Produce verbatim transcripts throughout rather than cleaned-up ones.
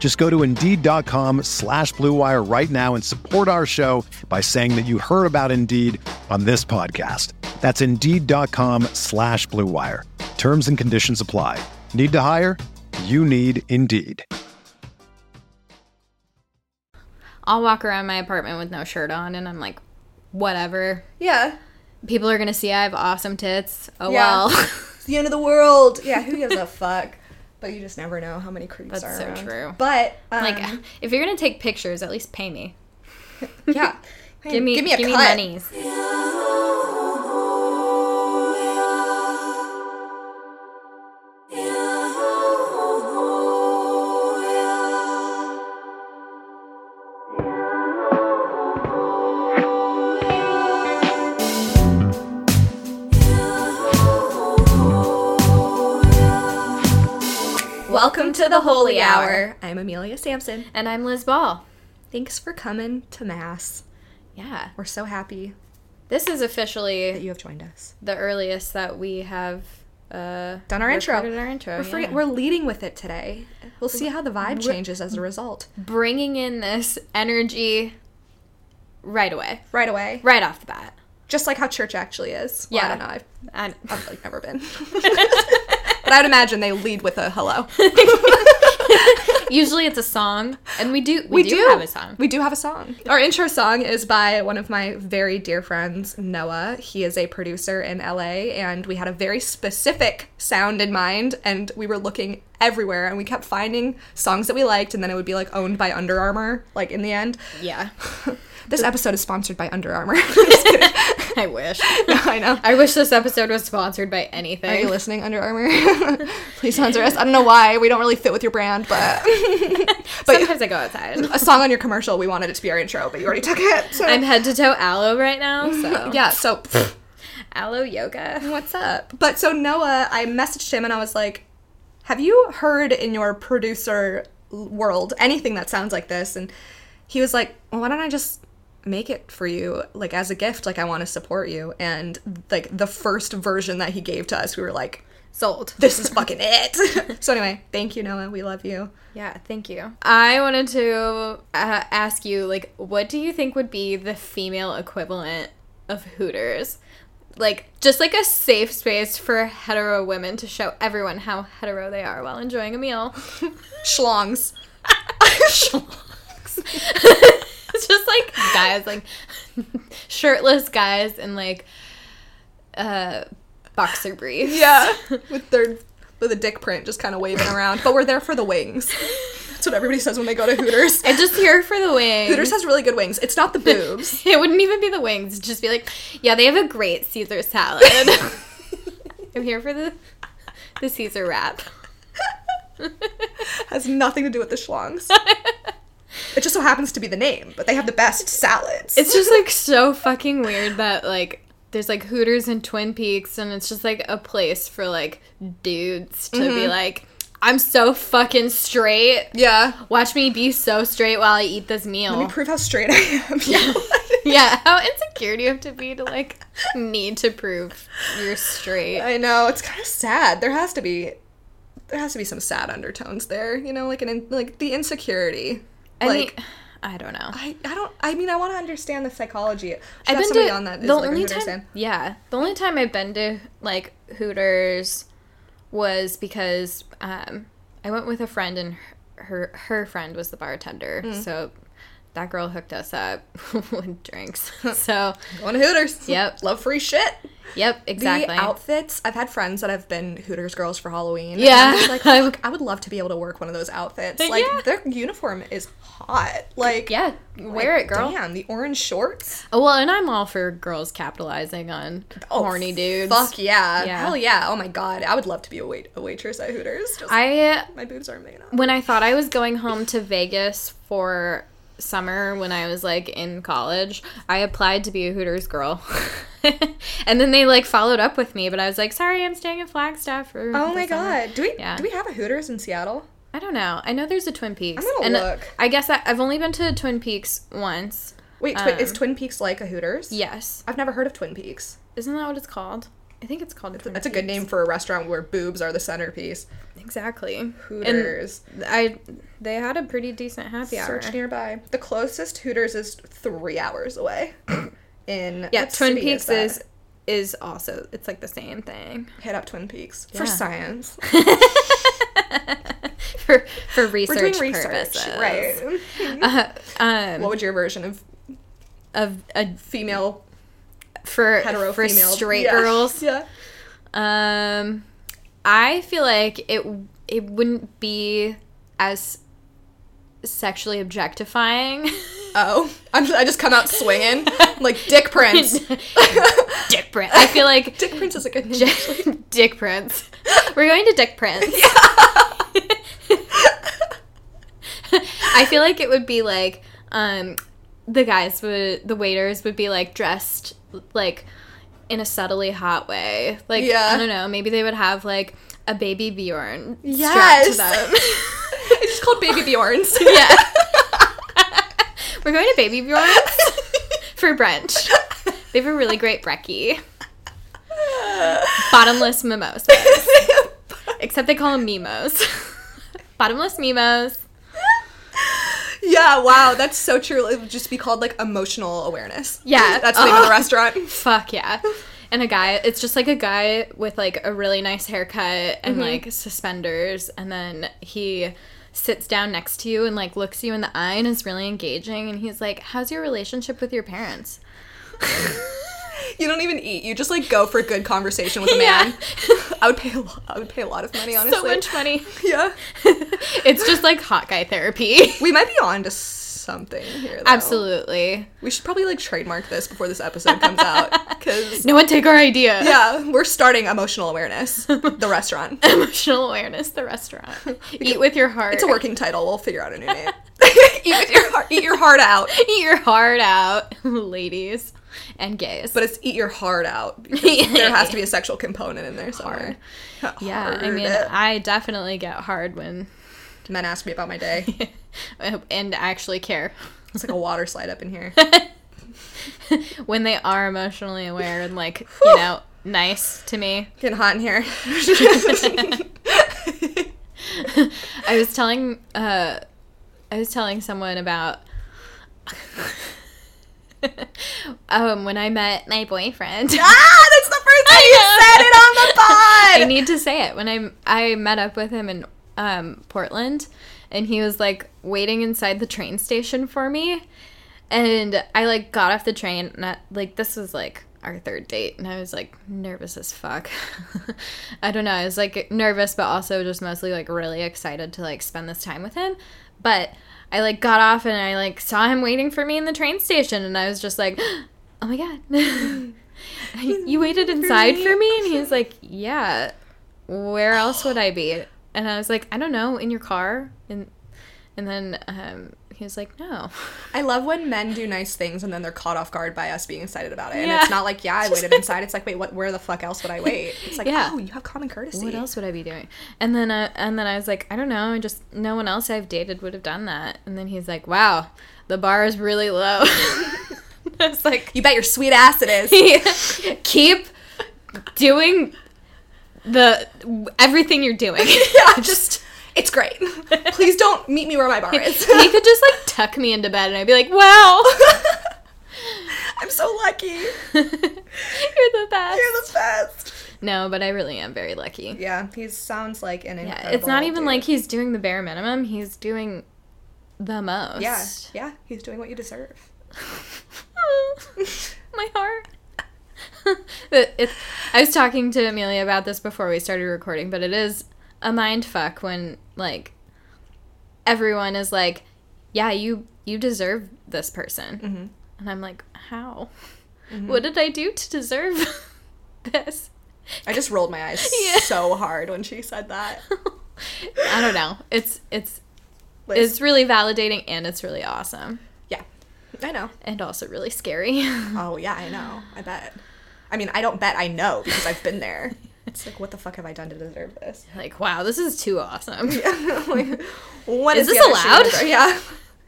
Just go to Indeed.com slash Blue Wire right now and support our show by saying that you heard about Indeed on this podcast. That's Indeed.com slash Blue Wire. Terms and conditions apply. Need to hire? You need Indeed. I'll walk around my apartment with no shirt on and I'm like, whatever. Yeah. People are going to see I have awesome tits. Oh, yeah. Well. It's the end of the world. Yeah, who gives a fuck? But you just never know how many creeps That's are so around. True. But um, like, if you're gonna take pictures, at least pay me. Yeah, hey, give me give me a give cut. Me monies. Welcome to the Holy Hour. I'm Amelia Sampson. And I'm Liz Ball. Thanks for coming to Mass. Yeah. We're so happy. This is officially... that you have joined us. The earliest that we have... Uh, Done our intro. Our intro. We're, free- yeah. We're leading with it today. We'll see how the vibe changes as a result. Bringing in this energy right away. Right away. Right off the bat. Just like how church actually is. Well, yeah. I don't know. I've, I've, I've like, never been. But I would imagine they lead with a hello. Usually it's a song, and we do we, we do, do have a song. We do have a song. Our intro song is by one of my very dear friends, Noah. He is a producer in L A, and we had a very specific sound in mind, and we were looking everywhere, and we kept finding songs that we liked, and then it would be, like, owned by Under Armour, like, in the end. Yeah. This episode is sponsored by Under Armour. Just kidding. I wish. No, I know. I wish this episode was sponsored by anything. Are you listening, Under Armour? Please sponsor us. I don't know why. We don't really fit with your brand, but... but sometimes I go outside. A song on your commercial, we wanted it to be our intro, but you already took it. So. I'm head-to-toe aloe right now, so... Yeah, so... Aloe yoga. What's up? But so Noah, I messaged him and I was like, have you heard in your producer world anything that sounds like this? And he was like, well, why don't I just... make it for you, like, as a gift, like, I want to support you. And, like, the first version that he gave to us, we were like, sold. This is fucking it. So anyway, thank you, Noah. We love you. Yeah, thank you. I wanted to uh, ask you, like, what do you think would be the female equivalent of Hooters? Like, just, like, a safe space for hetero women to show everyone how hetero they are while enjoying a meal. Schlongs. Schlongs. It's just, like, guys, like, shirtless guys in, like, uh, boxer briefs. Yeah, with their, with a dick print just kind of waving around. But we're there for the wings. That's what everybody says when they go to Hooters. And just here for the wings. Hooters has really good wings. It's not the boobs. It wouldn't even be the wings. It'd just be like, yeah, they have a great Caesar salad. I'm here for the the Caesar wrap. Has nothing to do with the schlongs. It just so happens to be the name, but they have the best salads. It's just, like, so fucking weird that, like, there's, like, Hooters and Twin Peaks, and it's just, like, a place for, like, dudes to mm-hmm. be like, I'm so fucking straight. Yeah. Watch me be so straight while I eat this meal. Let me prove how straight I am. Yeah. Yeah. How insecure do you have to be to, like, need to prove you're straight? I know. It's kind of sad. There has to be, there has to be some sad undertones there, you know, like, an in, like the insecurity. Like, I, mean, I don't know. I, I don't. I mean, I want to understand the psychology. Should I've been somebody to on that. Is the like only a time, fan. Yeah, the only time I've been to like Hooters was because um, I went with a friend, and her her friend was the bartender. Mm. So that girl hooked us up with drinks. So going to Hooters. Yep, love free shit. Yep, exactly. The outfits, I've had friends that have been Hooters girls for Halloween. Yeah. And I'm like, look, I would love to be able to work one of those outfits. But like, yeah. their uniform is hot. Like, yeah, wear like, it, girl. Damn, the orange shorts. Oh, well, and I'm all for girls capitalizing on oh, horny dudes. Fuck yeah. yeah. Hell yeah. Oh my God. I would love to be a, wait- a waitress at Hooters. Just, I, my boobs aren't big enough. When I thought I was going home to Vegas for summer when I was like in college, I applied to be a Hooters girl. And then they like followed up with me, but I was like, sorry, I'm staying at Flagstaff. Or oh my God. Do we yeah. do we have a Hooters in Seattle? I don't know. I know there's a Twin Peaks. I'm gonna and look. I guess I, I've only been to Twin Peaks once. Wait, twi- um, is Twin Peaks like a Hooters? Yes. I've never heard of Twin Peaks. Isn't that what it's called? I think it's called a Twin That's Peaks. A good name for a restaurant where boobs are the centerpiece. Exactly. Hooters. And I, they had a pretty decent happy hour. Search nearby. The closest Hooters is three hours away. In yeah, Twin Peaks is, is is also, it's like the same thing. Hit up Twin Peaks yeah. for science. for for research We're doing purposes. Research, right. uh, um, what would your version of of a female... For hetero for female. Straight yeah. girls, yeah. Um, I feel like it it wouldn't be as sexually objectifying. Oh, I'm, I just come out swinging like Dick Prince. Dick Prince. I feel like Dick Prince is a good name. Dick Prince. We're going to Dick Prince. Yeah. I feel like it would be like um, the guys would the waiters would be like dressed. Like, in a subtly hot way. Like, yeah. I don't know, maybe they would have, like, a baby Bjorn yes. strapped to them. It's just called baby Bjorns. Yeah. We're going to baby Bjorns for brunch. They have a really great brekkie. Bottomless mimosas. Except they call them mimos. Bottomless mimos. Yeah, wow, that's so true. It would just be called, like, emotional awareness. Yeah. That's the name oh. of the restaurant. Fuck, yeah. And a guy, it's just, like, a guy with, like, a really nice haircut and, mm-hmm. like, suspenders, and then he sits down next to you and, like, looks you in the eye and is really engaging, and he's like, how's your relationship with your parents? You don't even eat. You just, like, go for a good conversation with a man. Yeah. I would pay a lot. I would pay a lot of money, honestly. So much money. Yeah. It's just, like, hot guy therapy. We might be on to something here, though. Absolutely. We should probably, like, trademark this before this episode comes out. Cause no one take our idea. Yeah. We're starting Emotional Awareness, the restaurant. Emotional Awareness, the restaurant. Eat with your heart. It's a working title. We'll figure out a new name. Eat with your heart. Eat your heart out. Eat your heart out, ladies. And gays. But it's eat your heart out. There has to be a sexual component in there somewhere. Hard. Yeah, hard I mean, it. I definitely get hard when men ask me about my day. And actually care. It's like a water slide up in here. When they are emotionally aware and, like, you know, nice to me. Getting hot in here. I was telling, uh, I was telling someone about... Um, when I met my boyfriend. Ah, that's the first time you said it on the pod. I need to say it. When I I met up with him in um, Portland, and he was like waiting inside the train station for me, and I like got off the train. And I, like this was like our third date, and I was like nervous as fuck. I don't know. I was like nervous, but also just mostly like really excited to like spend this time with him, but. I, like, got off and I, like, saw him waiting for me in the train station. And I was just like, oh, my God. You waited inside for me? And he's like, yeah. Where else would I be? And I was like, I don't know. In your car? And and then um, he was like, no. I love when men do nice things and then they're caught off guard by us being excited about it. And yeah. It's not like, yeah, I waited inside. It's like, wait, what? Where the fuck else would I wait? It's like, yeah. Oh, you have common courtesy. What else would I be doing? And then uh, and then I was like, I don't know. Just no one else I've dated would have done that. And then he's like, wow, the bar is really low. I was like, you bet your sweet ass it is. Keep doing the everything you're doing. Yeah, just... It's great. Please don't meet me where my bar is. He could just, like, tuck me into bed, and I'd be like, wow. I'm so lucky. You're the best. You're the best. No, but I really am very lucky. Yeah, he sounds like an incredible Yeah, it's not even dude. Like he's doing the bare minimum. He's doing the most. Yeah, yeah. He's doing what you deserve. Oh, my heart. It's, I was talking to Amelia about this before we started recording, but it is a mind fuck when, like, everyone is like, yeah, you, you deserve this person. Mm-hmm. And I'm like, how? Mm-hmm. What did I do to deserve this? I just rolled my eyes yeah. so hard when she said that. I don't know. It's it's Liz. It's really validating and it's really awesome. Yeah. I know. And also really scary. Oh, yeah, I know. I bet. I mean, I don't bet, I know, because I've been there. It's like, what the fuck have I done to deserve this? Like, wow, this is too awesome. Yeah. Like, what is, is this allowed? Yeah.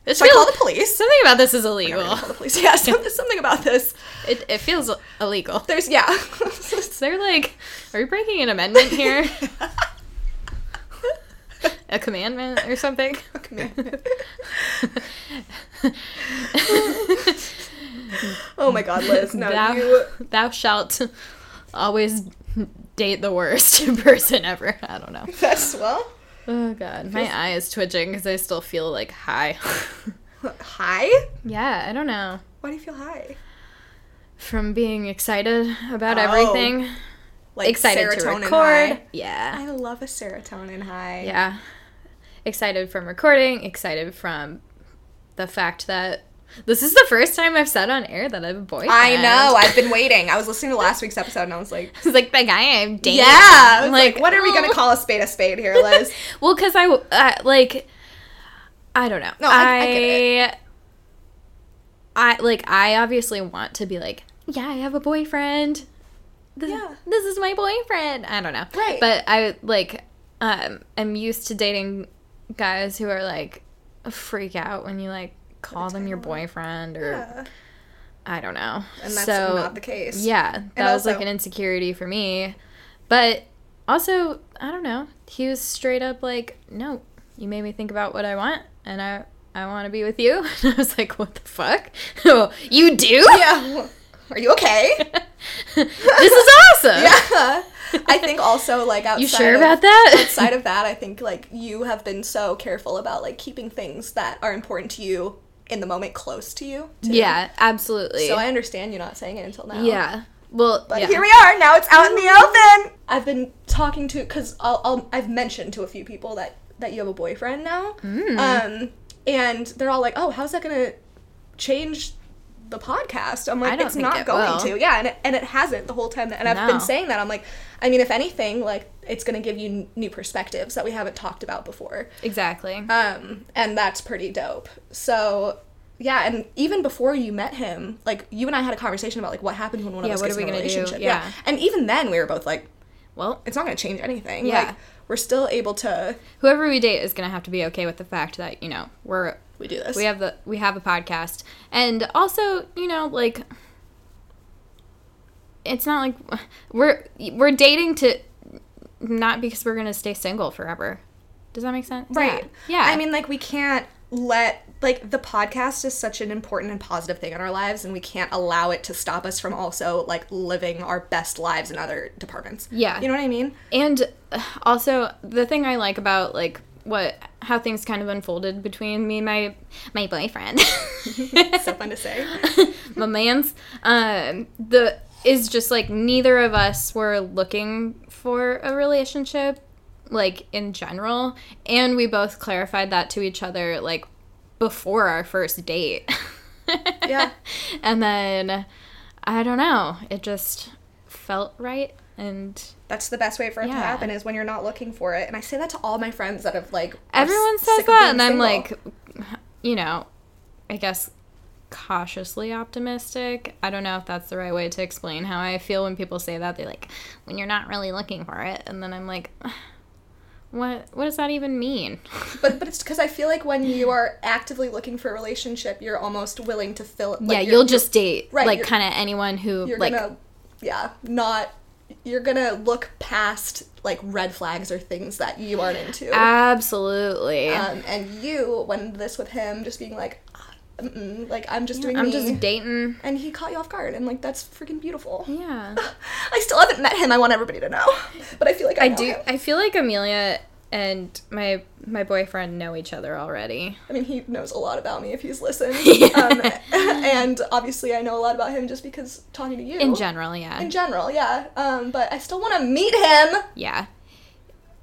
Should I call the police? Something about this is illegal. Whatever, call the police. Yeah, something, something about this. It it feels illegal. There's, yeah. They're like, are we breaking an amendment here? A commandment or something? A commandment. Oh my God, Liz. No, thou, you... thou shalt always date the worst person ever. I don't know. That's, well... Oh, God. My eye is twitching because I still feel, like, high. High? Yeah, I don't know. Why do you feel high? From being excited about oh, everything. Like excited serotonin to record. High. Yeah. I love a serotonin high. Yeah. Excited from recording. Excited from the fact that this is the first time I've said on air that I have a boyfriend. I know. I've been waiting. I was listening to last week's episode, and I was like... It's like, the guy I'm dating. Yeah. I was like, like, what are we going to call a spade a spade here, Liz? Well, because I, uh, like, I don't know. No, I, I, I get it. I, like, I obviously want to be like, yeah, I have a boyfriend. This, yeah. This is my boyfriend. I don't know. Right. But I, like, um, I'm used to dating guys who are, like, freak out when you, like, call them your boyfriend or yeah. I don't know. And that's so, not the case. Yeah. That and was also, like an insecurity for me. But also, I don't know. He was straight up like, no, you made me think about what I want and I I want to be with you. And I was like, what the fuck? You do? Yeah. Are you okay? This is awesome. Yeah. I think also, like, outside, you sure of, about that? Outside of that, I think, like, you have been so careful about, like, keeping things that are important to you in the moment close to you too. Yeah, absolutely. So I understand you not saying it until now. Yeah, well, but yeah. Here we are now. It's out in the open. I've been talking to because I'll, I'll I've mentioned to a few people that that you have a boyfriend now, mm. um, and they're all like, "Oh, how's that gonna change the podcast?" I'm like, "It's not it going will. to." Yeah, and it, and it hasn't the whole time. That, and I've no. been saying that. I'm like, I mean, if anything, like, it's gonna give you n- new perspectives that we haven't talked about before. Exactly. Um, and that's pretty dope. So, yeah, and even before you met him, like, you and I had a conversation about, like, what happens when one yeah, of us gets in a relationship. Yeah. yeah, and even then, we were both like, well, it's not gonna change anything. Yeah, like, we're still able to. Whoever we date is gonna have to be okay with the fact that, you know, we're we do this. We have the we have a podcast, and also, you know, like, it's not like we're we're dating to not because we're gonna stay single forever. Does that make sense? Right. Yeah. yeah. I mean, like, we can't let, like, the podcast is such an important and positive thing in our lives, and we can't allow it to stop us from also, like, living our best lives in other departments. Yeah. You know what I mean? And also, the thing I like about, like, what how things kind of unfolded between me and my my boyfriend. So fun to say. My man's um the is just, like, neither of us were looking for a relationship, like, in general, and we both clarified that to each other, like, before our first date. Yeah. And then, I don't know, it just felt right, and... That's the best way for it yeah. to happen, is when you're not looking for it, and I say that to all my friends that have, like... Everyone says that, and single. I'm, like, you know, I guess... cautiously optimistic. I don't know if that's the right way to explain how I feel when people say that. They're like, when you're not really looking for it, and then I'm like, what what does that even mean? But but it's because I feel like when you are actively looking for a relationship, you're almost willing to fill it. Like, yeah, you'll just date, right, like, kind of anyone who you're like gonna, yeah not you're gonna look past, like, red flags or things that you aren't into. Absolutely. Um, and you, when this with him, just being like, Mm-mm. like, I'm just yeah, doing I'm me. Just dating. And he caught you off guard, and, like, that's freaking beautiful. Yeah. I still haven't met him. I want everybody to know. But I feel like I, I do. Him. I feel like Amelia and my my boyfriend know each other already. I mean, he knows a lot about me if he's listened. um, and obviously I know a lot about him just because talking to you. In general, yeah. In general, yeah. Um, but I still want to meet him. Yeah.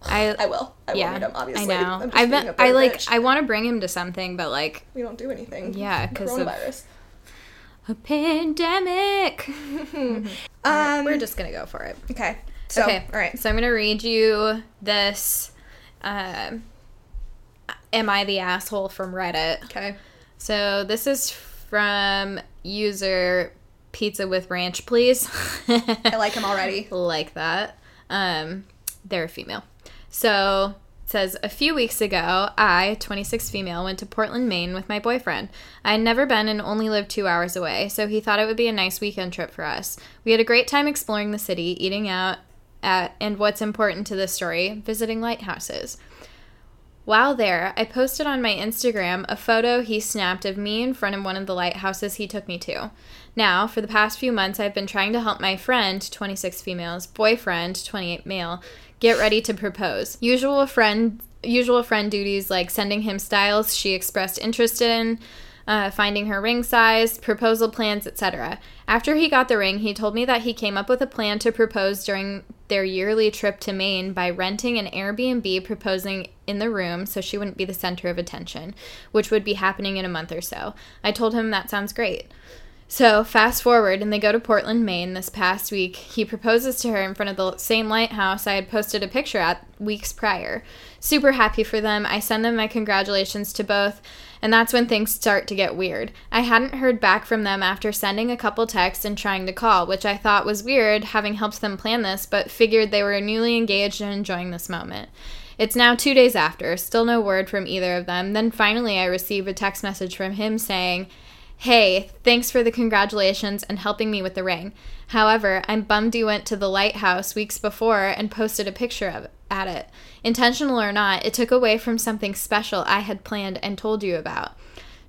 I I will. I yeah, will meet him, obviously. I know. I'm just I've been, I, like, bitch. I want to bring him to something, but, like... We don't do anything. Yeah, because coronavirus. A pandemic. mm-hmm. um, We're just going to go for it. Okay. So, okay. All right. So I'm going to read you this... Uh, Am I the Asshole from Reddit. Okay. So this is from user Pizza with Ranch, please. I like him already. Like that. Um, they're a female. So it says, a few weeks ago, I, twenty-six female, went to Portland, Maine with my boyfriend. I had never been and only lived two hours away, so he thought it would be a nice weekend trip for us. We had a great time exploring the city, eating out, at, and what's important to this story, visiting lighthouses. While there, I posted on my Instagram a photo he snapped of me in front of one of the lighthouses he took me to. Now, for the past few months, I've been trying to help my friend, twenty-six females, boyfriend, twenty-eight male, get ready to propose. Usual friend, usual friend duties like sending him styles she expressed interest in, uh, finding her ring size, proposal plans, et cetera. After he got the ring, he told me that he came up with a plan to propose during their yearly trip to Maine by renting an Airbnb, proposing in the room so she wouldn't be the center of attention, which would be happening in a month or so. I told him that sounds great. So fast forward, and they go to Portland, Maine this past week. He proposes to her in front of the same lighthouse I had posted a picture at weeks prior. Super happy for them. I send them my congratulations to both, and that's when things start to get weird. I hadn't heard back from them after sending a couple texts and trying to call, which I thought was weird, having helped them plan this, but figured they were newly engaged and enjoying this moment. It's now two days after. Still no word from either of them. Then finally I receive a text message from him saying, "Hey, thanks for the congratulations and helping me with the ring. However, I'm bummed you went to the lighthouse weeks before and posted a picture of at it. Intentional or not, it took away from something special I had planned and told you about."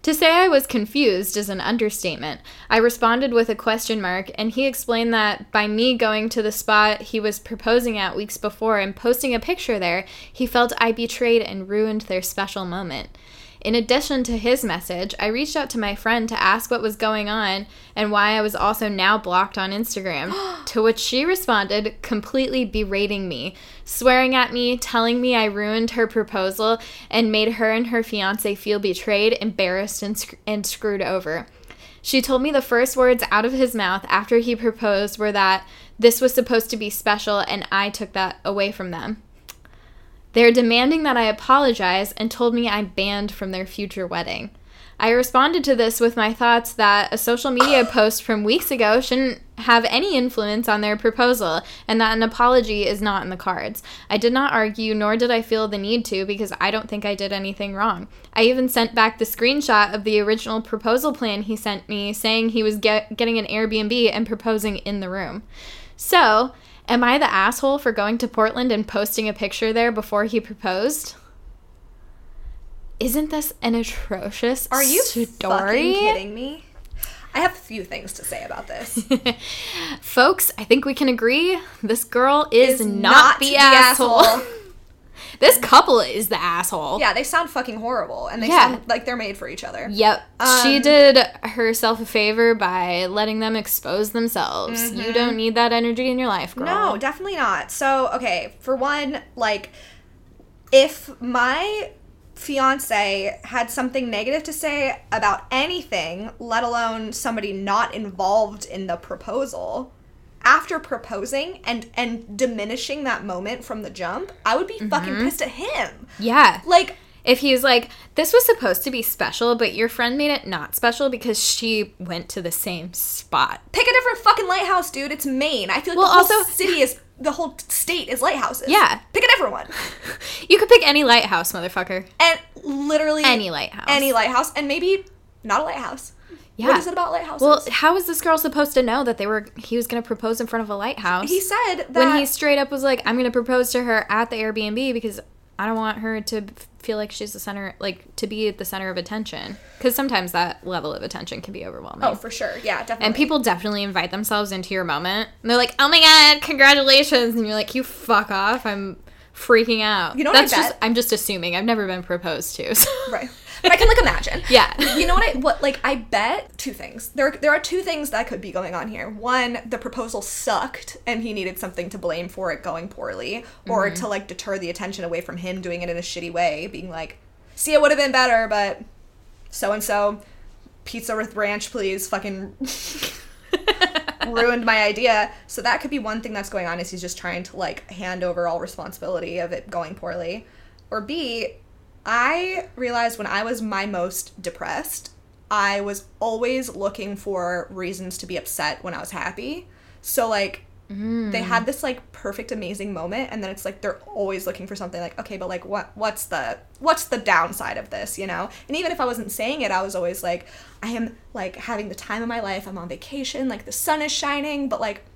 To say I was confused is an understatement. I responded with a question mark, and he explained that by me going to the spot he was proposing at weeks before and posting a picture there, he felt I betrayed and ruined their special moment. In addition to his message, I reached out to my friend to ask what was going on and why I was also now blocked on Instagram, to which she responded, completely berating me, swearing at me, telling me I ruined her proposal and made her and her fiancé feel betrayed, embarrassed, and, sc- and screwed over. She told me the first words out of his mouth after he proposed were that this was supposed to be special and I took that away from them. They're demanding that I apologize and told me I'm banned from their future wedding. I responded to this with my thoughts that a social media post from weeks ago shouldn't have any influence on their proposal and that an apology is not in the cards. I did not argue, nor did I feel the need to, because I don't think I did anything wrong. I even sent back the screenshot of the original proposal plan he sent me, saying he was get- getting an Airbnb and proposing in the room. So... am I the asshole for going to Portland and posting a picture there before he proposed? Isn't this an atrocious story? Are you fucking kidding me? I have a few things to say about this. Folks, I think we can agree this girl is, is not, not the, the asshole. asshole. This couple is the asshole. Yeah, they sound fucking horrible, and they yeah. sound like they're made for each other. Yep. Um, she did herself a favor by letting them expose themselves. Mm-hmm. You don't need that energy in your life, girl. No, definitely not. So, okay, for one, like, if my fiance had something negative to say about anything, let alone somebody not involved in the proposal... after proposing and, and diminishing that moment from the jump, I would be mm-hmm. fucking pissed at him. Yeah. Like... if he's like, this was supposed to be special, but your friend made it not special because she went to the same spot. Pick a different fucking lighthouse, dude. It's Maine. I feel like well, the whole also, city is... the whole state is lighthouses. Yeah. Pick a different one. You could pick any lighthouse, motherfucker. And literally... any lighthouse. Any lighthouse. And maybe not a lighthouse. Yeah. What is it about lighthouses? Well, how is this girl supposed to know that they were he was going to propose in front of a lighthouse? He said that... when he straight up was like, I'm going to propose to her at the Airbnb because I don't want her to feel like she's the center, like, to be at the center of attention. Because sometimes that level of attention can be overwhelming. Oh, for sure. Yeah, definitely. And people definitely invite themselves into your moment. And they're like, oh my God, congratulations. And you're like, you fuck off. I'm freaking out. You know what That's I bet? Just, I'm just assuming. I've never been proposed to. So. Right. But I can, like, imagine. Yeah. You know what I, what, like, I bet two things. There, there are two things that could be going on here. One, the proposal sucked, and he needed something to blame for it going poorly, or mm-hmm. to, like, deter the attention away from him doing it in a shitty way, being like, see, it would have been better, but so-and-so, pizza with ranch, please, fucking... ruined my idea. So that could be one thing that's going on, is he's just trying to, like, hand over all responsibility of it going poorly. Or B, I realized when I was my most depressed, I was always looking for reasons to be upset when I was happy. So, like, mm. they had this, like, perfect, amazing moment, and then it's, like, they're always looking for something, like, okay, but, like, what what's the what's the downside of this, you know? And even if I wasn't saying it, I was always, like, I am, like, having the time of my life, I'm on vacation, like, the sun is shining, but, like,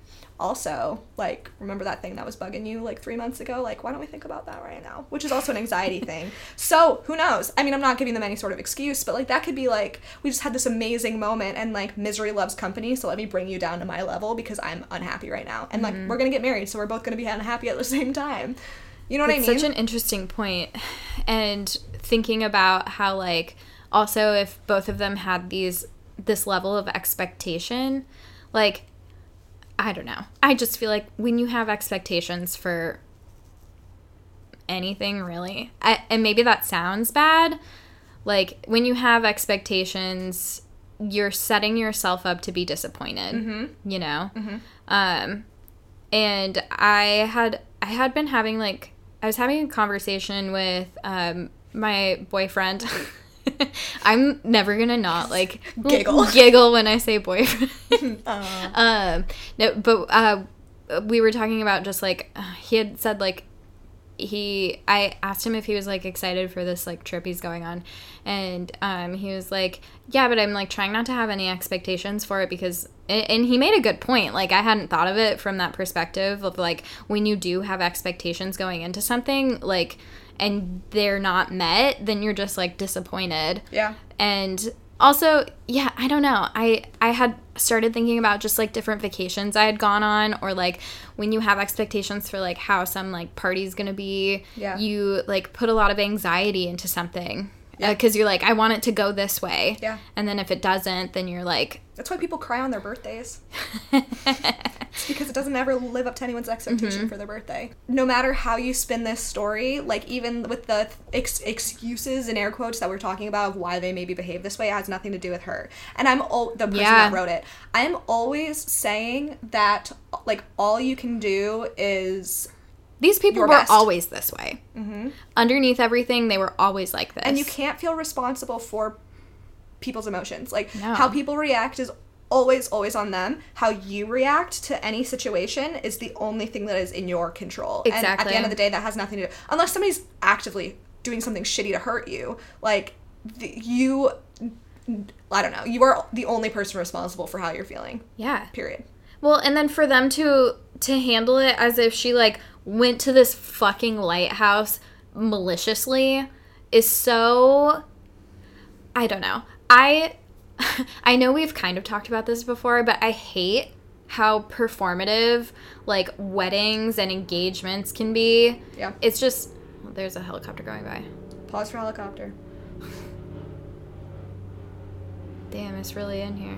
also, like, remember that thing that was bugging you, like, three months ago? Like, why don't we think about that right now? Which is also an anxiety thing. So, who knows? I mean, I'm not giving them any sort of excuse, but, like, that could be, like, we just had this amazing moment, and, like, misery loves company, so let me bring you down to my level because I'm unhappy right now. And, like, mm-hmm. we're gonna get married, so we're both gonna be unhappy at the same time. You know what That's I mean? It's such an interesting point. And thinking about how, like, also if both of them had these, this level of expectation, like... I don't know. I just feel like when you have expectations for anything, really, I, and maybe that sounds bad, like, when you have expectations, you're setting yourself up to be disappointed, mm-hmm. you know? Mm-hmm. Um, and I had, I had been having, like, I was having a conversation with um, my boyfriend. I'm never gonna not, like, giggle giggle when I say boyfriend. um, no, but uh, we were talking about just, like, uh, he had said, like, he, I asked him if he was, like, excited for this, like, trip he's going on, and um, he was like, yeah, but I'm, like, trying not to have any expectations for it because, and, and he made a good point, like, I hadn't thought of it from that perspective of, like, when you do have expectations going into something, like, and they're not met, then you're just, like, disappointed. Yeah. And also, yeah, I don't know. I, I had started thinking about just, like, different vacations I had gone on, or, like, when you have expectations for, like, how some, like, party's gonna be, yeah. you, like, put a lot of anxiety into something. Yeah. Because uh, you're like, I want it to go this way. Yeah. And then if it doesn't, then you're like... That's why people cry on their birthdays. It's because it doesn't ever live up to anyone's expectation mm-hmm. for their birthday. No matter how you spin this story, like, even with the ex- excuses and air quotes that we're talking about of why they maybe behave this way, it has nothing to do with her. And I'm al- the person yeah. that wrote it. I'm always saying that, like, all you can do is... These people were best. Always this way. Mm-hmm. Underneath everything, they were always like this. And you can't feel responsible for people's emotions. Like, no. How people react is always, always on them. How you react to any situation is the only thing that is in your control. Exactly. And at the end of the day, that has nothing to do. Unless somebody's actively doing something shitty to hurt you, like, the, you, I don't know, you are the only person responsible for how you're feeling. Yeah. Period. Well, and then for them to to handle it as if she, like, went to this fucking lighthouse maliciously is so, I don't know. I I know we've kind of talked about this before, but I hate how performative, like, weddings and engagements can be. Yeah. It's just, well, there's a helicopter going by. Pause for helicopter. Damn, it's really in here.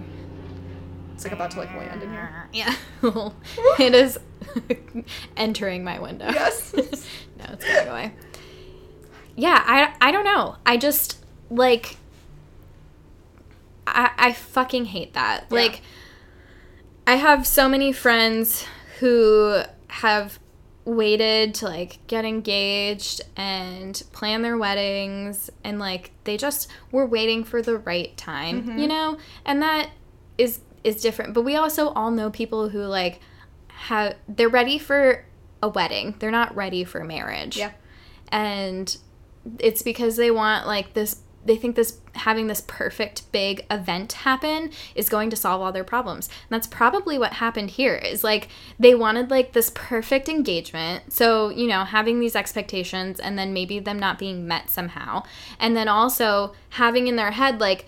It's, like, about to, like, land in here. Yeah. It is entering my window. Yes. No, it's going to go away. Yeah, I, I don't know. I just, like, I, I fucking hate that. Yeah. Like, I have so many friends who have waited to, like, get engaged and plan their weddings, and, like, they just were waiting for the right time, mm-hmm. you know? And that is... is different, but we also all know people who, like, have, they're ready for a wedding, they're not ready for marriage. Yeah. And it's because they want, like, this, they think this, having this perfect big event happen is going to solve all their problems. And that's probably what happened here, is, like, they wanted, like, this perfect engagement, so, you know, having these expectations and then maybe them not being met somehow, and then also having in their head, like,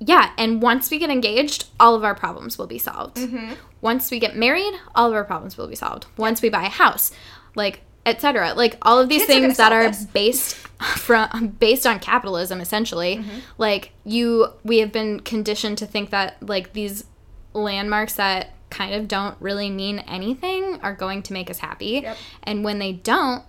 yeah, and once we get engaged, all of our problems will be solved. Mm-hmm. Once we get married, all of our problems will be solved. Once we buy a house, like, et cetera. Like all of these Kids things are that are this. based from based on capitalism, essentially. Mm-hmm. Like you, we have been conditioned to think that like these landmarks that kind of don't really mean anything are going to make us happy, yep. and when they don't,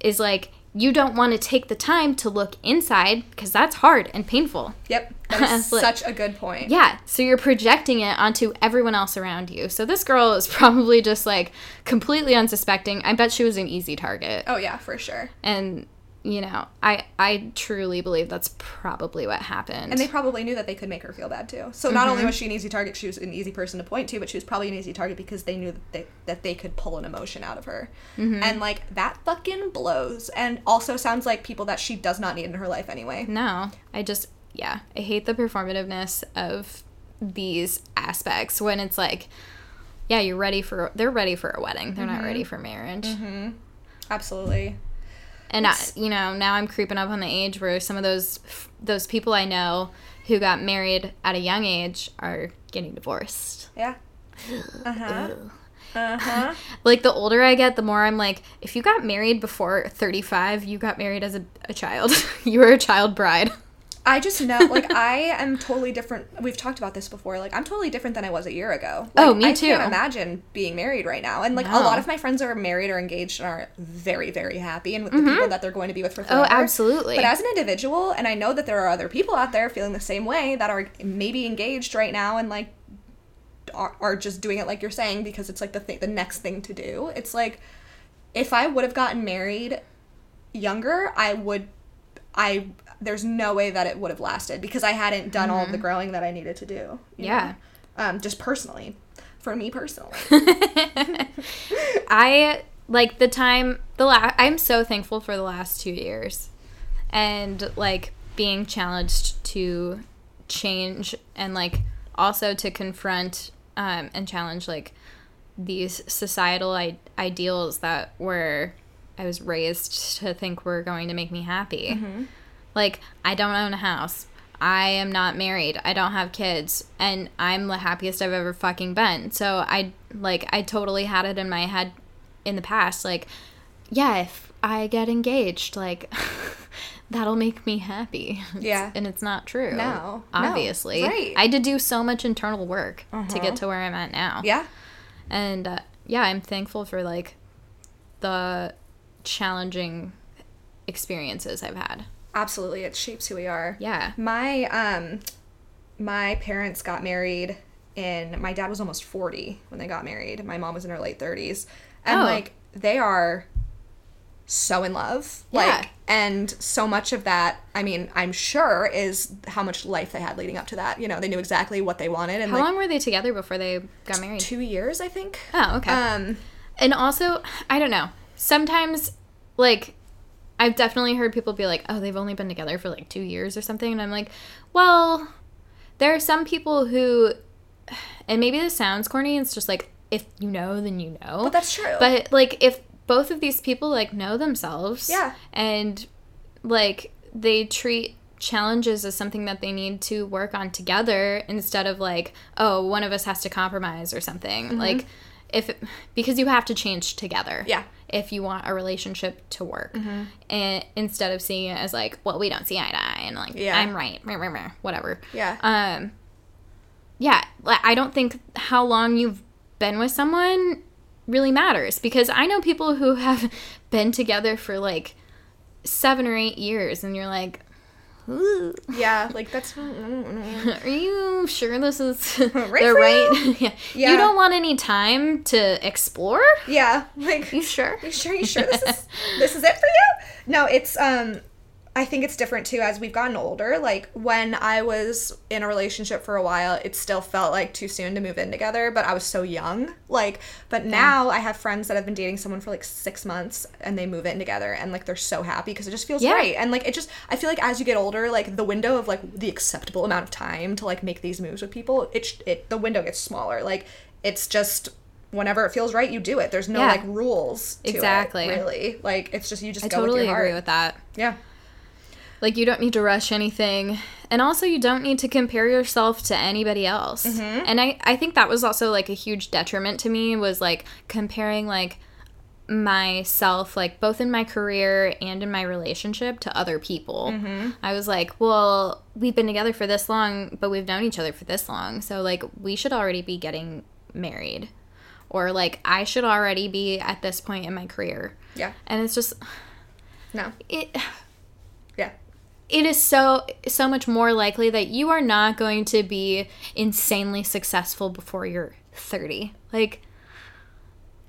is like you don't want to take the time to look inside because that's hard and painful. Yep, that's like, such a good point. Yeah, so you're projecting it onto everyone else around you. So this girl is probably just like completely unsuspecting. I bet she was an easy target. Oh yeah, for sure. And you know, I I truly believe that's probably what happened. And they probably knew that they could make her feel bad too. So not mm-hmm. only was she an easy target, she was an easy person to point to, but she was probably an easy target because they knew that they, that they could pull an emotion out of her. Mm-hmm. And like that fucking blows. And also sounds like people that she does not need in her life anyway. No. I just, yeah. I hate the performativeness of these aspects when it's like, yeah, you're ready for, they're ready for a wedding. They're mm-hmm. not ready for marriage. Mm-hmm. Absolutely. And, I, you know, now I'm creeping up on the age where some of those those people I know who got married at a young age are getting divorced. Yeah. Uh-huh. Uh-huh. Like, the older I get, the more I'm like, if you got married before thirty-five, you got married as a, a child. You were a child bride. I just know, like, I am totally different. We've talked about this before. Like, I'm totally different than I was a year ago. Like, oh, me too. I can't imagine being married right now. And, like, no. a lot of my friends are married or engaged and are very, very happy and with mm-hmm. the people that they're going to be with for forever. Oh, absolutely. But as an individual, and I know that there are other people out there feeling the same way that are maybe engaged right now and, like, are, are just doing it like you're saying because it's, like, the th- the next thing to do. It's, like, if I would have gotten married younger, I would... I... there's no way that it would have lasted because I hadn't done mm-hmm. all of the growing that I needed to do. Yeah. Um, just personally. For me personally. I, like, the time, the la- I'm so thankful for the last two years and, like, being challenged to change and, like, also to confront um, and challenge, like, these societal I- ideals that were, I was raised to think were going to make me happy. Mm-hmm. Like, I don't own a house. I am not married. I don't have kids. And I'm the happiest I've ever fucking been. So, I, like, I totally had it in my head in the past. Like, yeah, if I get engaged, like, that'll make me happy. Yeah. It's, and it's not true. No. Obviously. No. Right. I had to do so much internal work uh-huh. to get to where I'm at now. Yeah. And, uh, yeah, I'm thankful for, like, the challenging experiences I've had. Absolutely, it shapes who we are. Yeah. My um, my parents got married in, my dad was almost forty when they got married. My mom was in her late thirties. And, oh. like, they are so in love. Yeah. Like, and so much of that, I mean, I'm sure is how much life they had leading up to that. You know, they knew exactly what they wanted. And how like, long were they together before they got married? Two years, I think. Oh, okay. Um, and also, I don't know, sometimes, like... I've definitely heard people be like, oh, they've only been together for, like, two years or something. And I'm like, well, there are some people who, and maybe this sounds corny, it's just like, if you know, then you know. But that's true. But, like, if both of these people, like, know themselves. Yeah. And, like, they treat challenges as something that they need to work on together instead of, like, oh, one of us has to compromise or something. Mm-hmm. Like, if, because you have to change together. Yeah. If you want a relationship to work, mm-hmm. and instead of seeing it as like, well, we don't see eye to eye, and like, yeah. I'm right, whatever. Yeah. Um. Yeah, I don't think how long you've been with someone really matters because I know people who have been together for like seven or eight years, and you're like, ooh. Yeah, like that's. Are you sure this is right the right? Yeah. yeah. You don't want any time to explore. Yeah, like you sure? You sure? You sure this is this is it for you? No, it's um, I think it's different too as we've gotten older. Like when I was in a relationship for a while, it still felt like too soon to move in together, but I was so young. Like, but now yeah. I have friends that have been dating someone for like six months and they move in together and like they're so happy because it just feels yeah. right. And like it just, I feel like as you get older, like the window of like the acceptable amount of time to like make these moves with people, it it the window gets smaller. Like it's just whenever it feels right, you do it. There's no yeah. like rules to exactly. it, really. Like it's just you just I go totally with your heart. I totally agree with that. Yeah. Like, you don't need to rush anything. And also, you don't need to compare yourself to anybody else. Mm-hmm. And I, I think that was also, like, a huge detriment to me was, like, comparing, like, myself, like, both in my career and in my relationship to other people. Mm-hmm. I was like, well, we've been together for this long, but we've known each other for this long. So, like, we should already be getting married. Or, like, I should already be at this point in my career. Yeah. And it's just... No. It... Yeah. It is so, so much more likely that you are not going to be insanely successful before you're thirty. Like...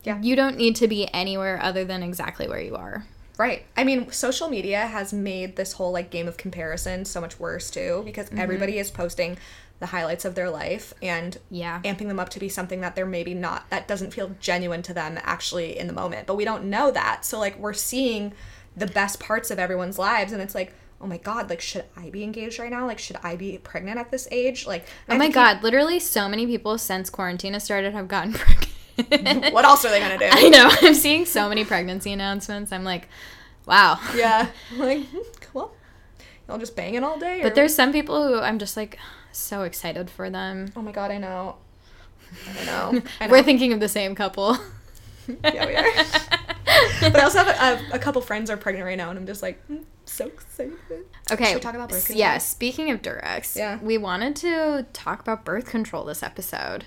Yeah. You don't need to be anywhere other than exactly where you are. Right. I mean, social media has made this whole, like, game of comparison so much worse, too, because mm-hmm. everybody is posting the highlights of their life and yeah. amping them up to be something that they're maybe not, that doesn't feel genuine to them actually in the moment. But we don't know that. So, like, we're seeing the best parts of everyone's lives, and it's like, oh my God, like, should I be engaged right now? Like, should I be pregnant at this age? Like, oh my God, literally so many people since quarantine has started have gotten pregnant. What else are they gonna do? I know. I'm seeing so many pregnancy announcements. I'm like, wow. Yeah. I'm like, well, y'all just banging all day. Or but there's what? Some people who I'm just like so excited for them. Oh my God, I know. I know. I know. We're thinking of the same couple. Yeah, we are. But I also have a, a couple friends are pregnant right now, and I'm just like mm, so excited. Okay. Should we talk about birth control? Yeah. Speaking of Durex, yeah. we wanted to talk about birth control this episode,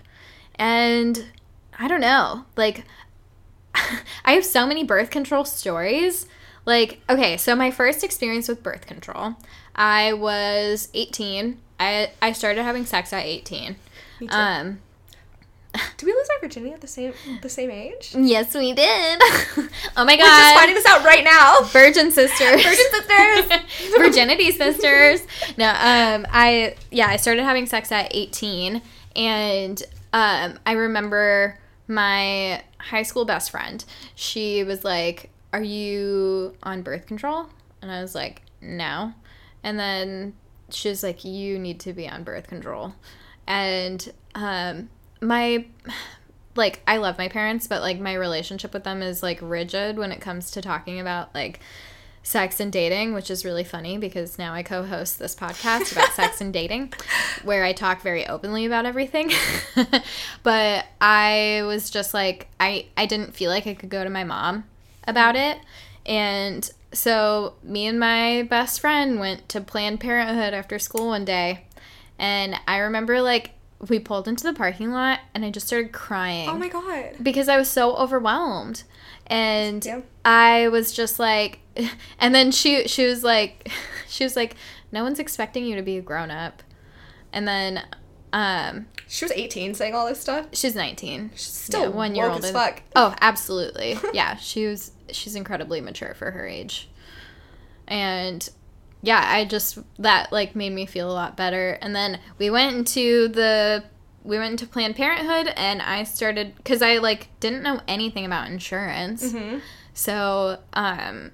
and. I don't know. Like, I have so many birth control stories. Like, okay, so my first experience with birth control, I was eighteen. I I started having sex at eighteen. Me too. Um, did we lose our virginity at the same the same age? Yes, we did. Oh my God! We're just finding this out right now. Virgin sisters. Virgin sisters. Virginity sisters. No, um, I yeah, I started having sex at eighteen, and um, I remember. My high school best friend, she was like, are you on birth control? And I was like, no. And then she was like, you need to be on birth control. And um, my, like, I love my parents, but, like, my relationship with them is, like, rigid when it comes to talking about, like, sex and dating, which is really funny because now I co-host this podcast about sex and dating where I talk very openly about everything. But I was just like, I, I didn't feel like I could go to my mom about it. And so me and my best friend went to Planned Parenthood after school one day. And I remember, like, we pulled into the parking lot and I just started crying. Oh my God. Because I was so overwhelmed. And yeah. I was just like, and then she she was like, she was like, no one's expecting you to be a grown up. And then, um, she was eighteen saying all this stuff. She's nineteen. She's still yeah, one year old as fuck. Oh, absolutely. Yeah, she was. She's incredibly mature for her age. And yeah, I just that like made me feel a lot better. And then we went into the. We went into Planned Parenthood, and I started... Because I, like, didn't know anything about insurance. Mm-hmm. So, um,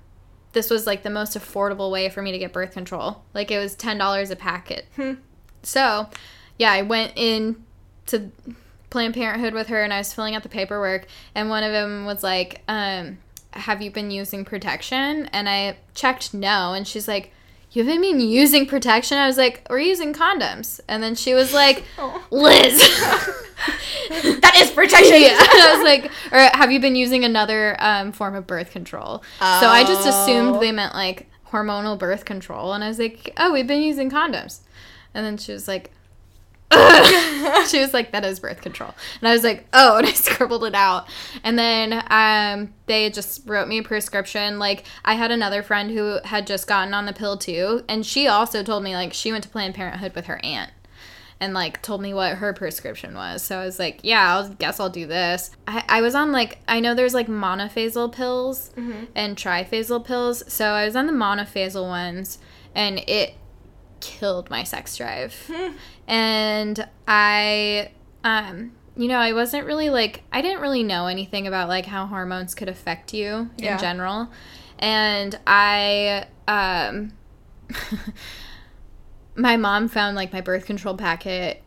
this was, like, the most affordable way for me to get birth control. Like, it was ten dollars a packet. Hmm. So, yeah, I went in to Planned Parenthood with her, and I was filling out the paperwork. And one of them was like, um, have you been using protection? And I checked no, and she's like... You haven't been using protection? I was like, we're using condoms. And then she was like, oh. Liz. That is protection. Yeah. And I was like, or have you been using another um, form of birth control? Oh. So I just assumed they meant like hormonal birth control. And I was like, oh, we've been using condoms. And then she was like, she was like, that is birth control. And I was like, oh, and I scribbled it out. And then um, they just wrote me a prescription. Like, I had another friend who had just gotten on the pill, too. And she also told me, like, she went to Planned Parenthood with her aunt and, like, told me what her prescription was. So I was like, yeah, I guess I'll do this. I, I was on, like, I know there's, like, monophasal pills mm-hmm. and triphasal pills. So I was on the monophasal ones, and it killed my sex drive. Mm. And I, um, you know, I wasn't really, like, I didn't really know anything about, like, how hormones could affect you yeah. in general. And I, um, my mom found, like, my birth control packet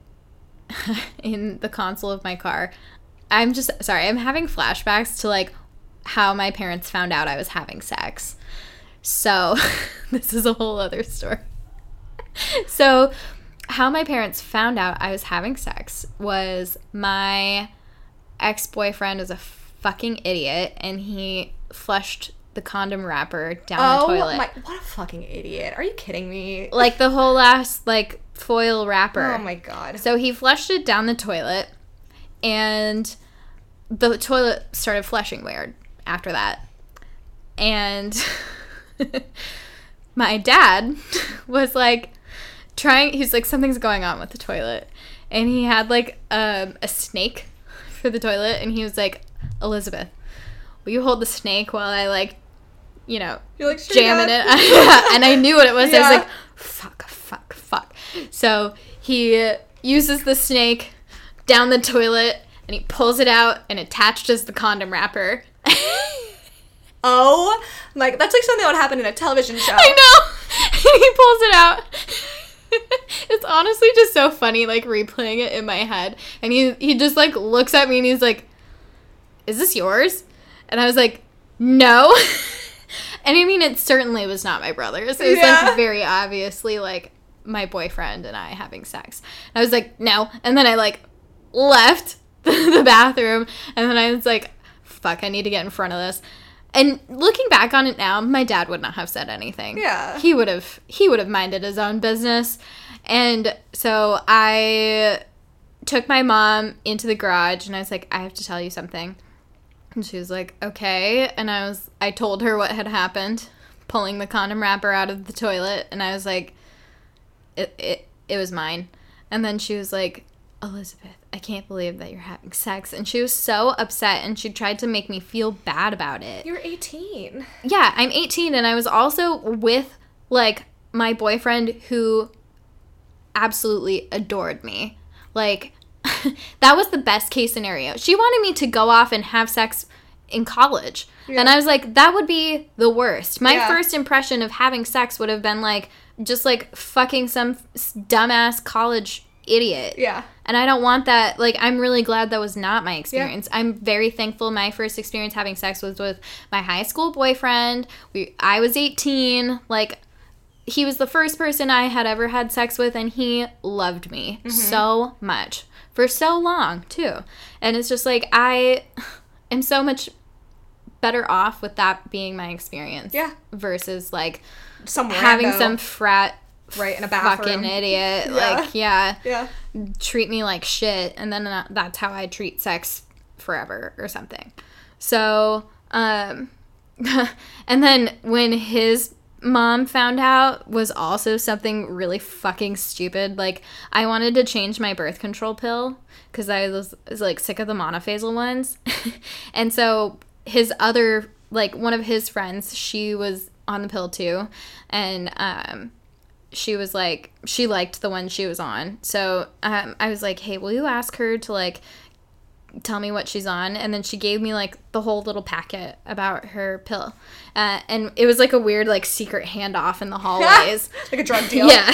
in the console of my car. I'm just, sorry, I'm having flashbacks to, like, how my parents found out I was having sex. So, this is a whole other story. So, how my parents found out I was having sex was my ex-boyfriend was a f- fucking idiot, and he flushed the condom wrapper down oh, the toilet. My, what a fucking idiot. Are you kidding me? Like, the whole last, like, foil wrapper. Oh, my God. So he flushed it down the toilet, and the toilet started flushing weird after that. And my dad was, like, trying, he's like, something's going on with the toilet. And he had, like, um, a snake for the toilet, and he was like, Elizabeth, will you hold the snake while I, like, you know, you're like, sure, jamming it? And I knew what it was. Yeah. I was like, fuck, fuck, fuck. So he uses the snake down the toilet, and he pulls it out and attaches the condom wrapper. Oh, like, that's like something that would happen in a television show. I know. He pulls it out. It's honestly just so funny, like, replaying it in my head. And he he just, like, looks at me and he's like, is this yours? And I was like, no. And I mean, it certainly was not my brother's. It was, yeah. like, very obviously, like, my boyfriend and I having sex. And I was like, no. And then I, like, left the, the bathroom. And then I was like, fuck, I need to get in front of this. And looking back on it now, my dad would not have said anything. Yeah. He would have, he would have minded his own business. And so I took my mom into the garage, and I was like, I have to tell you something. And she was like, okay. And I was, I told her what had happened, pulling the condom wrapper out of the toilet. And I was like, it, it, it was mine. And then she was like, Elizabeth, I can't believe that you're having sex. And she was so upset, and she tried to make me feel bad about it. You're eighteen. Yeah, I'm eighteen, and I was also with, like, my boyfriend who absolutely adored me. Like, that was the best case scenario. She wanted me to go off and have sex in college. Yeah. And I was like, that would be the worst. My yeah. first impression of having sex would have been, like, just, like, fucking some dumbass college idiot. Yeah. And I don't want that. Like, I'm really glad that was not my experience. Yeah. I'm very thankful my first experience having sex was with my high school boyfriend. We, I was eighteen. Like, he was the first person I had ever had sex with, and he loved me mm-hmm. so much. For so long, too. And it's just like, I am so much better off with that being my experience. Yeah. Versus, like, some having rando. some frat right in a bathroom. Fucking idiot. Yeah. Like, yeah. Yeah. Treat me like shit. And then uh, that's how I treat sex forever or something. So, um, and then when his mom found out was also something really fucking stupid. Like, I wanted to change my birth control pill because I was, was, like, sick of the monophasal ones. And so his other, like, one of his friends, she was on the pill, too. And um, she was, like, she liked the one she was on. So um, I was like, hey, will you ask her to, like, tell me what she's on? And then she gave me, like, the whole little packet about her pill. Uh, and it was, like, a weird, like, secret handoff in the hallways. Like a drug deal. Yeah.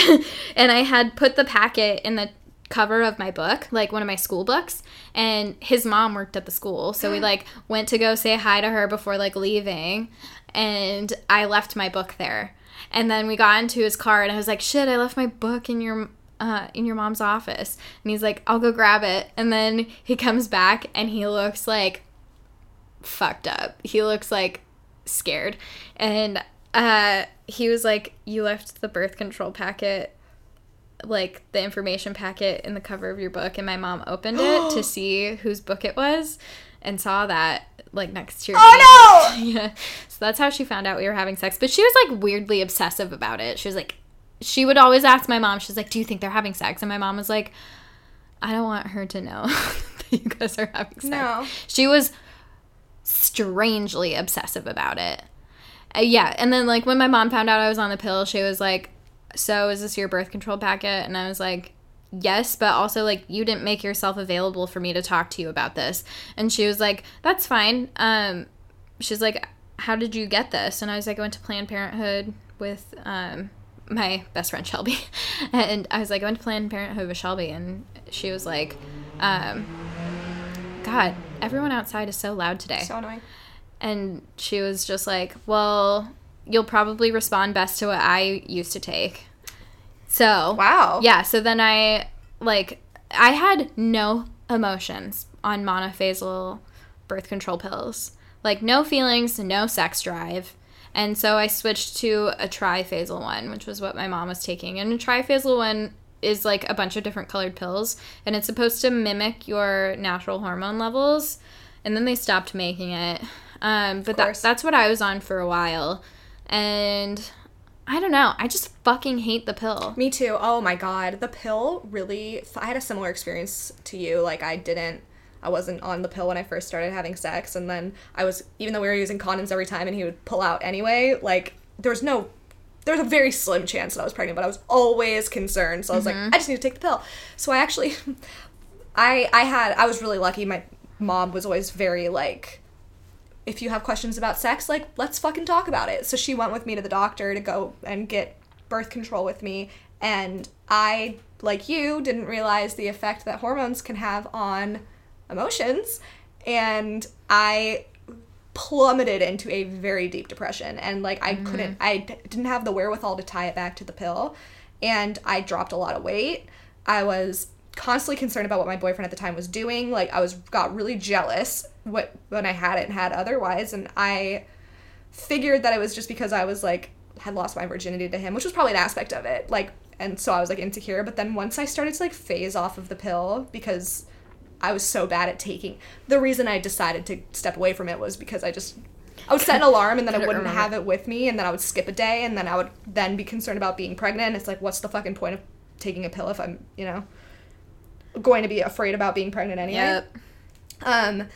And I had put the packet in the cover of my book, like, one of my school books. And his mom worked at the school. So we, like, went to go say hi to her before, like, leaving. And I left my book there. And then we got into his car, and I was like, shit, I left my book in your... Uh, in your mom's office. And he's like, I'll go grab it. And then he comes back, and he looks, like, fucked up. He looks, like, scared. And uh, he was like, you left the birth control packet, like, the information packet in the cover of your book, and my mom opened it to see whose book it was and saw that, like, next to your oh, name. No! Yeah. So that's how she found out we were having sex. But she was, like, weirdly obsessive about it. She was like, she would always ask my mom, she's like, do you think they're having sex? And my mom was like, I don't want her to know that you guys are having sex. No. She was strangely obsessive about it. Uh, yeah. And then, like, when my mom found out I was on the pill, she was like, so is this your birth control packet? And I was like, yes, but also, like, you didn't make yourself available for me to talk to you about this. And she was like, that's fine. Um, she's like, how did you get this? And I was like, I went to Planned Parenthood with... um. my best friend Shelby. And I was like, I went to Planned Parenthood with Shelby, and she was like, um, God, everyone outside is so loud today. So annoying. And she was just like, well, you'll probably respond best to what I used to take. So. Wow. Yeah, so then I, like, I had no emotions on monophasal birth control pills. Like, no feelings, no sex drive. And so I switched to a triphasal one, which was what my mom was taking. And a triphasal one is, like, a bunch of different colored pills. And it's supposed to mimic your natural hormone levels. And then they stopped making it. Um, but that, that's what I was on for a while. And I don't know. I just fucking hate the pill. Me too. Oh, my God. The pill really... I had a similar experience to you. Like, I didn't... I wasn't on the pill when I first started having sex, and then I was, even though we were using condoms every time and he would pull out anyway, like, there was no, there was a very slim chance that I was pregnant, but I was always concerned, so I was mm-hmm. like, I just need to take the pill. So I actually, I, I had, I was really lucky, my mom was always very, like, if you have questions about sex, like, let's fucking talk about it. So she went with me to the doctor to go and get birth control with me, and I, like you, didn't realize the effect that hormones can have on emotions, and I plummeted into a very deep depression, and like I mm. couldn't I d- didn't have the wherewithal to tie it back to the pill, and I dropped a lot of weight. I was constantly concerned about what my boyfriend at the time was doing. Like, I was got really jealous what when I had it and had otherwise, and I figured that it was just because I was like had lost my virginity to him, which was probably an aspect of it, like, and so I was like insecure. But then once I started to like phase off of the pill, because I was so bad at taking... The reason I decided to step away from it was because I just... I would set an alarm, and then I wouldn't remember. have it with me, and then I would skip a day, and then I would then be concerned about being pregnant. It's like, what's the fucking point of taking a pill if I'm, you know, going to be afraid about being pregnant anyway? Yep. Um,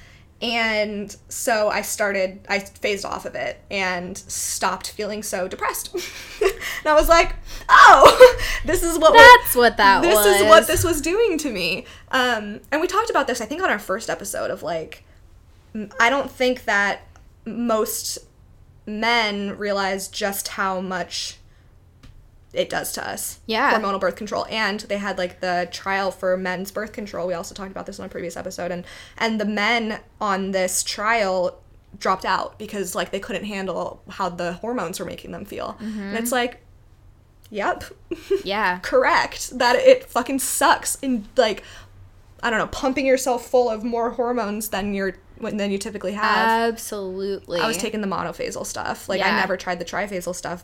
and so I started... I phased off of it and stopped feeling so depressed. And I was like, oh, this is what... That's what that was. This is what this was doing to me. Um, and we talked about this, I think, on our first episode of, like, I don't think that most men realize just how much it does to us. Yeah. Hormonal birth control. And they had, like, the trial for men's birth control. We also talked about this on a previous episode. And, and the men on this trial dropped out because, like, they couldn't handle how the hormones were making them feel. Mm-hmm. And it's like... Yep. Yeah. Correct. That it fucking sucks. And, like... I don't know, pumping yourself full of more hormones than you're than you typically have. Absolutely. I was taking the monophasal stuff. Like, yeah. I never tried the triphasal stuff.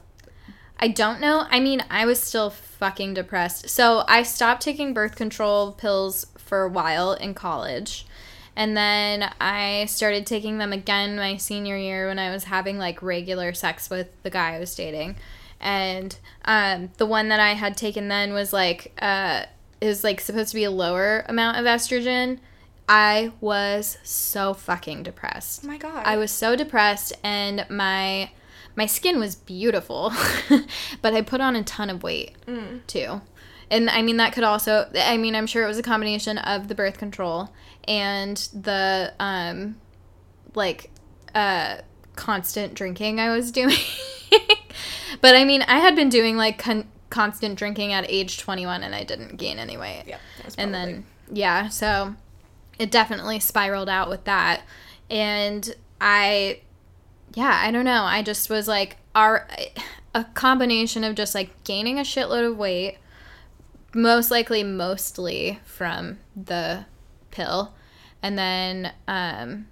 I don't know. I mean, I was still fucking depressed. So I stopped taking birth control pills for a while in college. And then I started taking them again my senior year when I was having, like, regular sex with the guy I was dating. And um, the one that I had taken then was, like... Uh, It was, like, supposed to be a lower amount of estrogen. I was so fucking depressed. Oh, my God. I was so depressed, and my my skin was beautiful. But I put on a ton of weight, mm. too. And, I mean, that could also... I mean, I'm sure it was a combination of the birth control and the, um, like, uh, constant drinking I was doing. But, I mean, I had been doing, like... Con- constant drinking at age twenty-one, and I didn't gain any weight. Yeah, and then yeah, so it definitely spiraled out with that. And I, yeah, I don't know. I just was like, our a combination of just like gaining a shitload of weight, most likely mostly from the pill, and then um,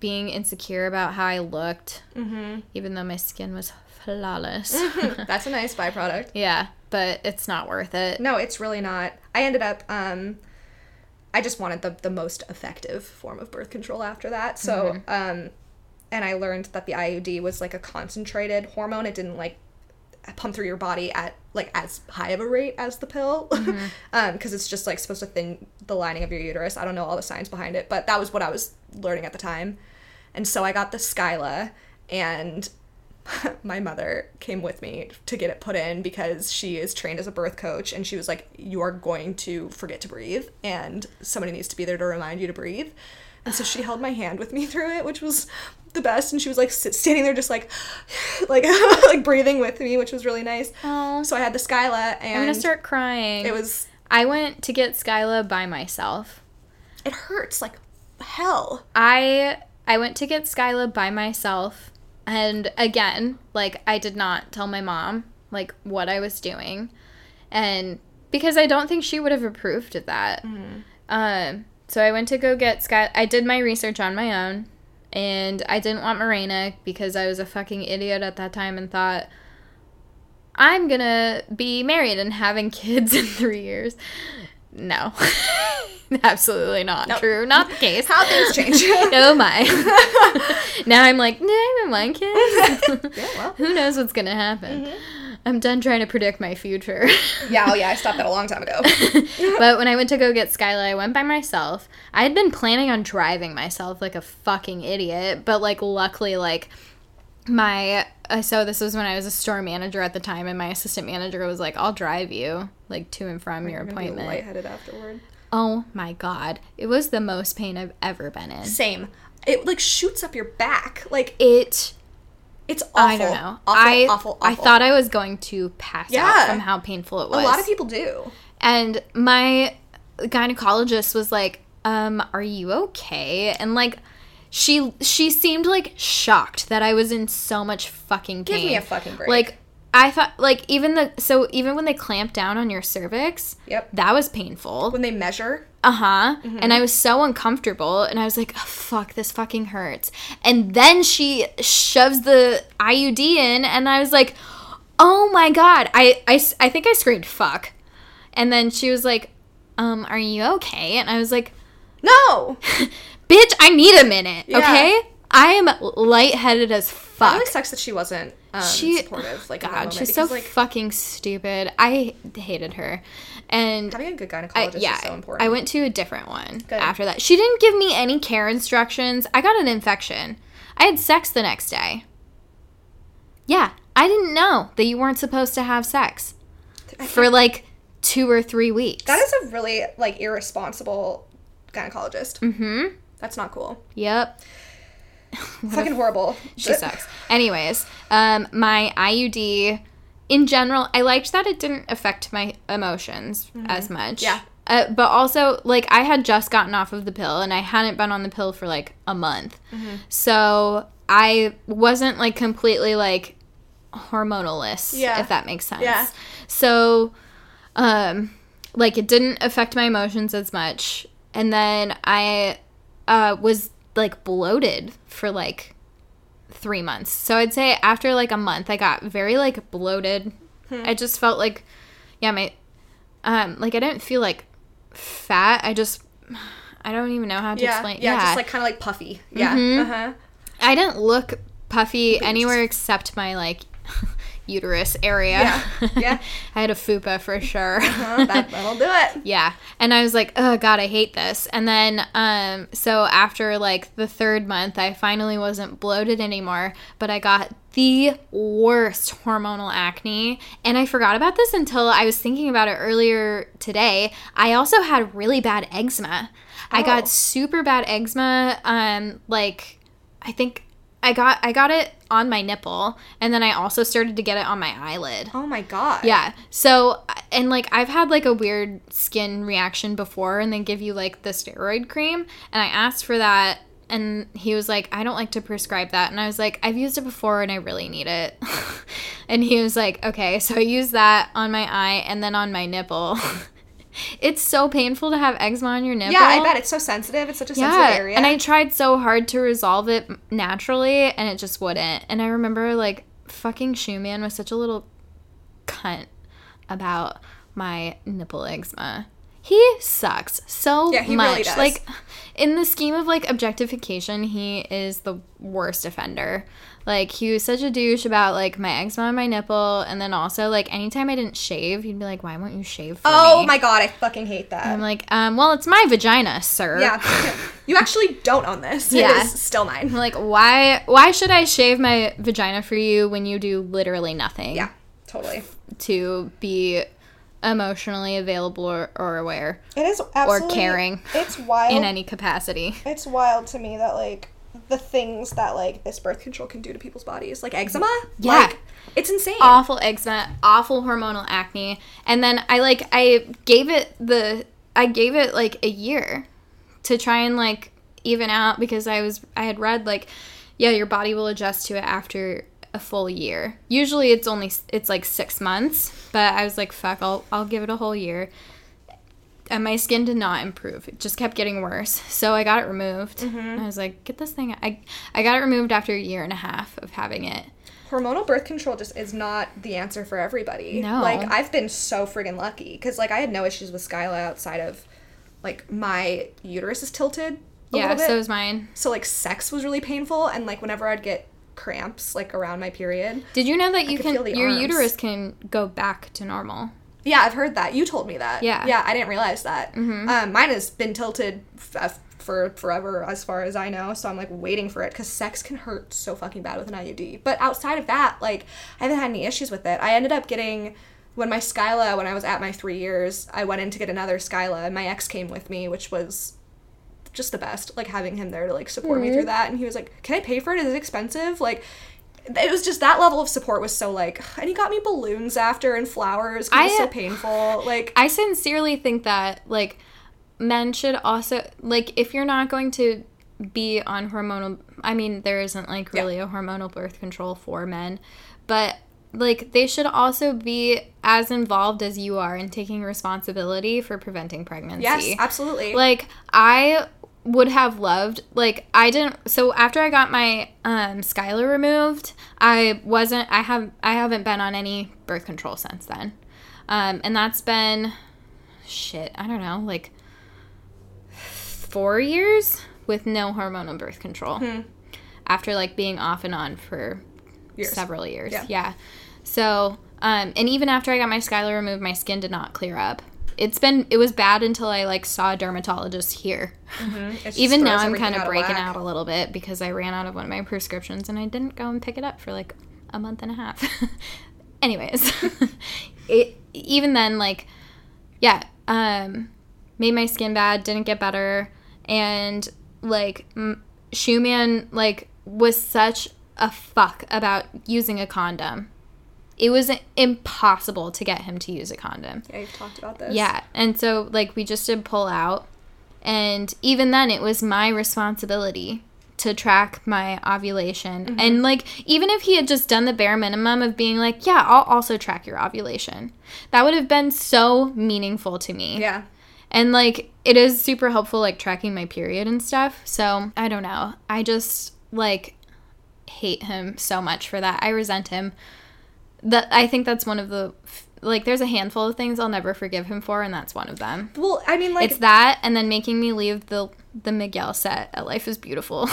being insecure about how I looked, mm-hmm. even though my skin was. Flawless. That's a nice byproduct. Yeah, but it's not worth it. No, it's really not. I ended up, um, I just wanted the, the most effective form of birth control after that. So, mm-hmm. um, and I learned that the I U D was like a concentrated hormone. It didn't like pump through your body at like as high of a rate as the pill. Mm-hmm. um, because it's just like supposed to thin the lining of your uterus. I don't know all the science behind it, but that was what I was learning at the time. And so I got the Skyla, and my mother came with me to get it put in because she is trained as a birth coach, and she was like, you are going to forget to breathe, and somebody needs to be there to remind you to breathe. And so she held my hand with me through it, which was the best. And she was like sit- standing there just like like like breathing with me, which was really nice. Aww. So I had the Skyla, and I'm gonna start crying. It was I went to get Skyla by myself. It hurts like hell. I I went to get Skyla by myself. And again, like, I did not tell my mom, like, what I was doing. And because I don't think she would have approved of that. Mm-hmm. Um, So I went to go get Sky. I did my research on my own, and I didn't want Mirena because I was a fucking idiot at that time and thought, I'm going to be married and having kids in three years. No. Absolutely not nope. true. Not the case. How things change. Oh, my. Now I'm like, nah, I don't want kids. Yeah, well. Who knows what's going to happen? Mm-hmm. I'm done trying to predict my future. yeah, oh yeah, I stopped that a long time ago. But when I went to go get Skyla, I went by myself. I had been planning on driving myself like a fucking idiot, but, like, luckily, like, my... Uh, so this was when I was a store manager at the time, and my assistant manager was like, I'll drive you, like, to and from We're your appointment. Gonna be lightheaded afterward. Oh, my God. It was the most pain I've ever been in. Same. It, like, shoots up your back. Like, it... It's awful. I don't know. Awful, I, awful, awful. I thought I was going to pass yeah. out from how painful it was. A lot of people do. And my gynecologist was like, um, are you okay? And, like, she she seemed, like, shocked that I was in so much fucking pain. Give me a fucking break. Like, I thought, like, even the, so even when they clamp down on your cervix, yep. that was painful. When they measure. Uh-huh. Mm-hmm. And I was so uncomfortable, and I was like, oh, fuck, this fucking hurts. And then she shoves the I U D in, and I was like, oh, my God. I, I, I think I screamed, fuck. And then she was like, um, are you okay? And I was like, no. Bitch, I need a minute, yeah. okay? I am lightheaded as fuck. It really sucks that she wasn't um, she, supportive. Like, God, in that moment, she's because, so like, fucking stupid. I hated her. And having a good gynecologist I, yeah, is so important. I went to a different one good. After that. She didn't give me any care instructions. I got an infection. I had sex the next day. Yeah, I didn't know that you weren't supposed to have sex for, like, two or three weeks. That is a really, like, irresponsible gynecologist. Mm-hmm. That's not cool. Yep. Fucking horrible. She sucks. Anyways, um, my I U D, in general, I liked that it didn't affect my emotions mm-hmm. as much. Yeah. Uh, but also, like, I had just gotten off of the pill, and I hadn't been on the pill for, like, a month. Mm-hmm. So I wasn't, like, completely, like, hormonalist, yeah. if that makes sense. Yeah. So, um, like, it didn't affect my emotions as much. And then I uh, was... like, bloated for, like, three months. So I'd say after, like, a month, I got very, like, bloated. Hmm. I just felt like, yeah, my, um, like, I didn't feel, like, fat. I just, I don't even know how to yeah. explain. Yeah, yeah, just, like, kind of, like, puffy. Yeah. Mm-hmm. Uh-huh. I didn't look puffy anywhere except my, like, uterus area. Yeah. yeah. I had a fupa for sure. uh-huh, that, that'll do it. Yeah. And I was like, oh, God, I hate this. And then, um, so after, like, the third month, I finally wasn't bloated anymore, but I got the worst hormonal acne. And I forgot about this until I was thinking about it earlier today. I also had really bad eczema. Oh. I got super bad eczema, um, like, I think... I got I got it on my nipple, and then I also started to get it on my eyelid. Oh, my God. Yeah. So, and, like, I've had, like, a weird skin reaction before, and they give you, like, the steroid cream, and I asked for that, and he was like, I don't like to prescribe that. And I was like, I've used it before, and I really need it. And he was like, okay, so I used that on my eye and then on my nipple. It's so painful to have eczema on your nipple. Yeah, I bet. It's so sensitive. It's such a yeah. sensitive area. And I tried so hard to resolve it naturally, and it just wouldn't. And I remember, like, fucking Shoe Man was such a little cunt about my nipple eczema. He sucks so yeah, he much. Really does. Like, in the scheme of, like, objectification, he is the worst offender. Like, he was such a douche about, like, my eczema on my nipple, and then also, like, anytime I didn't shave, he'd be like, why won't you shave for oh, me? Oh, my God, I fucking hate that. And I'm like, um, well, it's my vagina, sir. Yeah. You actually don't own this. Yeah. It is still mine. I'm like, why why should I shave my vagina for you when you do literally nothing? Yeah, totally. To be emotionally available or, or aware. It is absolutely. Or caring. It's wild. In any capacity. It's wild to me that, like, the things that, like, this birth control can do to people's bodies. Like, eczema? Yeah. Like, it's insane. Awful eczema. Awful hormonal acne. And then I, like, I gave it the, I gave it, like, a year to try and, like, even out because I was, I had read, like, yeah, your body will adjust to it after a full year. Usually it's only, it's, like, six months. But I was like, fuck, I'll, I'll give it a whole year. and my skin did not improve. It just kept getting worse. So I got it removed. Mm-hmm. And I was like, get this thing out. I, I got it removed after a year and a half of having it. Hormonal birth control just is not the answer for everybody. No. Like, I've been so friggin' lucky. Because, like, I had no issues with Skyla outside of, like, my uterus is tilted a yeah, little bit. Yeah, so is mine. So, like, sex was really painful. And, like, whenever I'd get cramps, like, around my period. Did you know that I you can, your arms. uterus can go back to normal? Yeah, I've heard that. You told me that. Yeah. Yeah, I didn't realize that. Mm-hmm. Um, mine has been tilted f- for forever, as far as I know, so I'm, like, waiting for it, because sex can hurt so fucking bad with an I U D. But outside of that, like, I haven't had any issues with it. I ended up getting, when my Skyla, when I was at my three years, I went in to get another Skyla, and my ex came with me, which was just the best, like, having him there to, like, support mm-hmm. me through that, and he was like, can I pay for it? Is it expensive? Like, it was just that level of support was so, like, and he got me balloons after and flowers, because it was so painful. Like, I sincerely think that, like, men should also, like, if you're not going to be on hormonal, I mean, there isn't, like, really yeah. a hormonal birth control for men, but, like, they should also be as involved as you are in taking responsibility for preventing pregnancy. Yes, absolutely. Like, I would have loved, like, I didn't, so after I got my um, Skyla removed, I wasn't, I, have, I haven't been on any birth control since then. Um, and that's been, shit, I don't know, like, four years with no hormonal birth control hmm. after, like, being off and on for years. several years. Yeah. yeah. So, um, and even after I got my Skyla removed, my skin did not clear up. It's been, it was bad until I, like, saw a dermatologist here. Mm-hmm. Even now I'm kind of breaking out a little bit because I ran out of one of my prescriptions and I didn't go and pick it up for, like, a month and a half. Anyways. it, even then, like, yeah, um, made my skin bad, didn't get better. And, like, m- Shoe Man, like, was such a fuck about using a condom. It was impossible to get him to use a condom. Yeah, you've talked about this. Yeah, and so, like, we just did pull out. And even then, it was my responsibility to track my ovulation. Mm-hmm. And, like, even if he had just done the bare minimum of being like, yeah, I'll also track your ovulation, that would have been so meaningful to me. Yeah. And, like, it is super helpful, like, tracking my period and stuff. So, I don't know. I just, like, hate him so much for that. I resent him. That I think that's one of the, like, there's a handful of things I'll never forgive him for, and that's one of them. Well, I mean, like, it's that and then making me leave the the Miguel set at Life is Beautiful.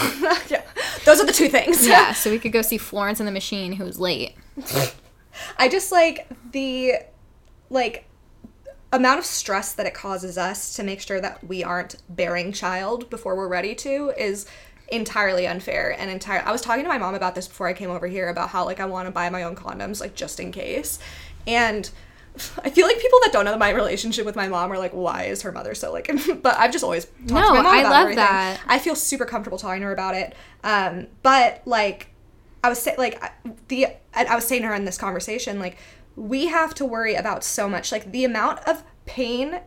Yeah. Those are the two things. Yeah, so we could go see Florence and the Machine, who was late. I just, like, the, like, amount of stress that it causes us to make sure that we aren't bearing child before we're ready to is entirely unfair and entire. I was talking to my mom about this before I came over here about how, like, I want to buy my own condoms, like, just in case. And I feel like people that don't know my relationship with my mom are like, why is her mother so, like, but I've just always talked no, to my mom I about love everything. That. I feel super comfortable talking to her about it. Um, but, like, I was saying, like, the, I was saying to her in this conversation, like, we have to worry about so much. Like, the amount of pain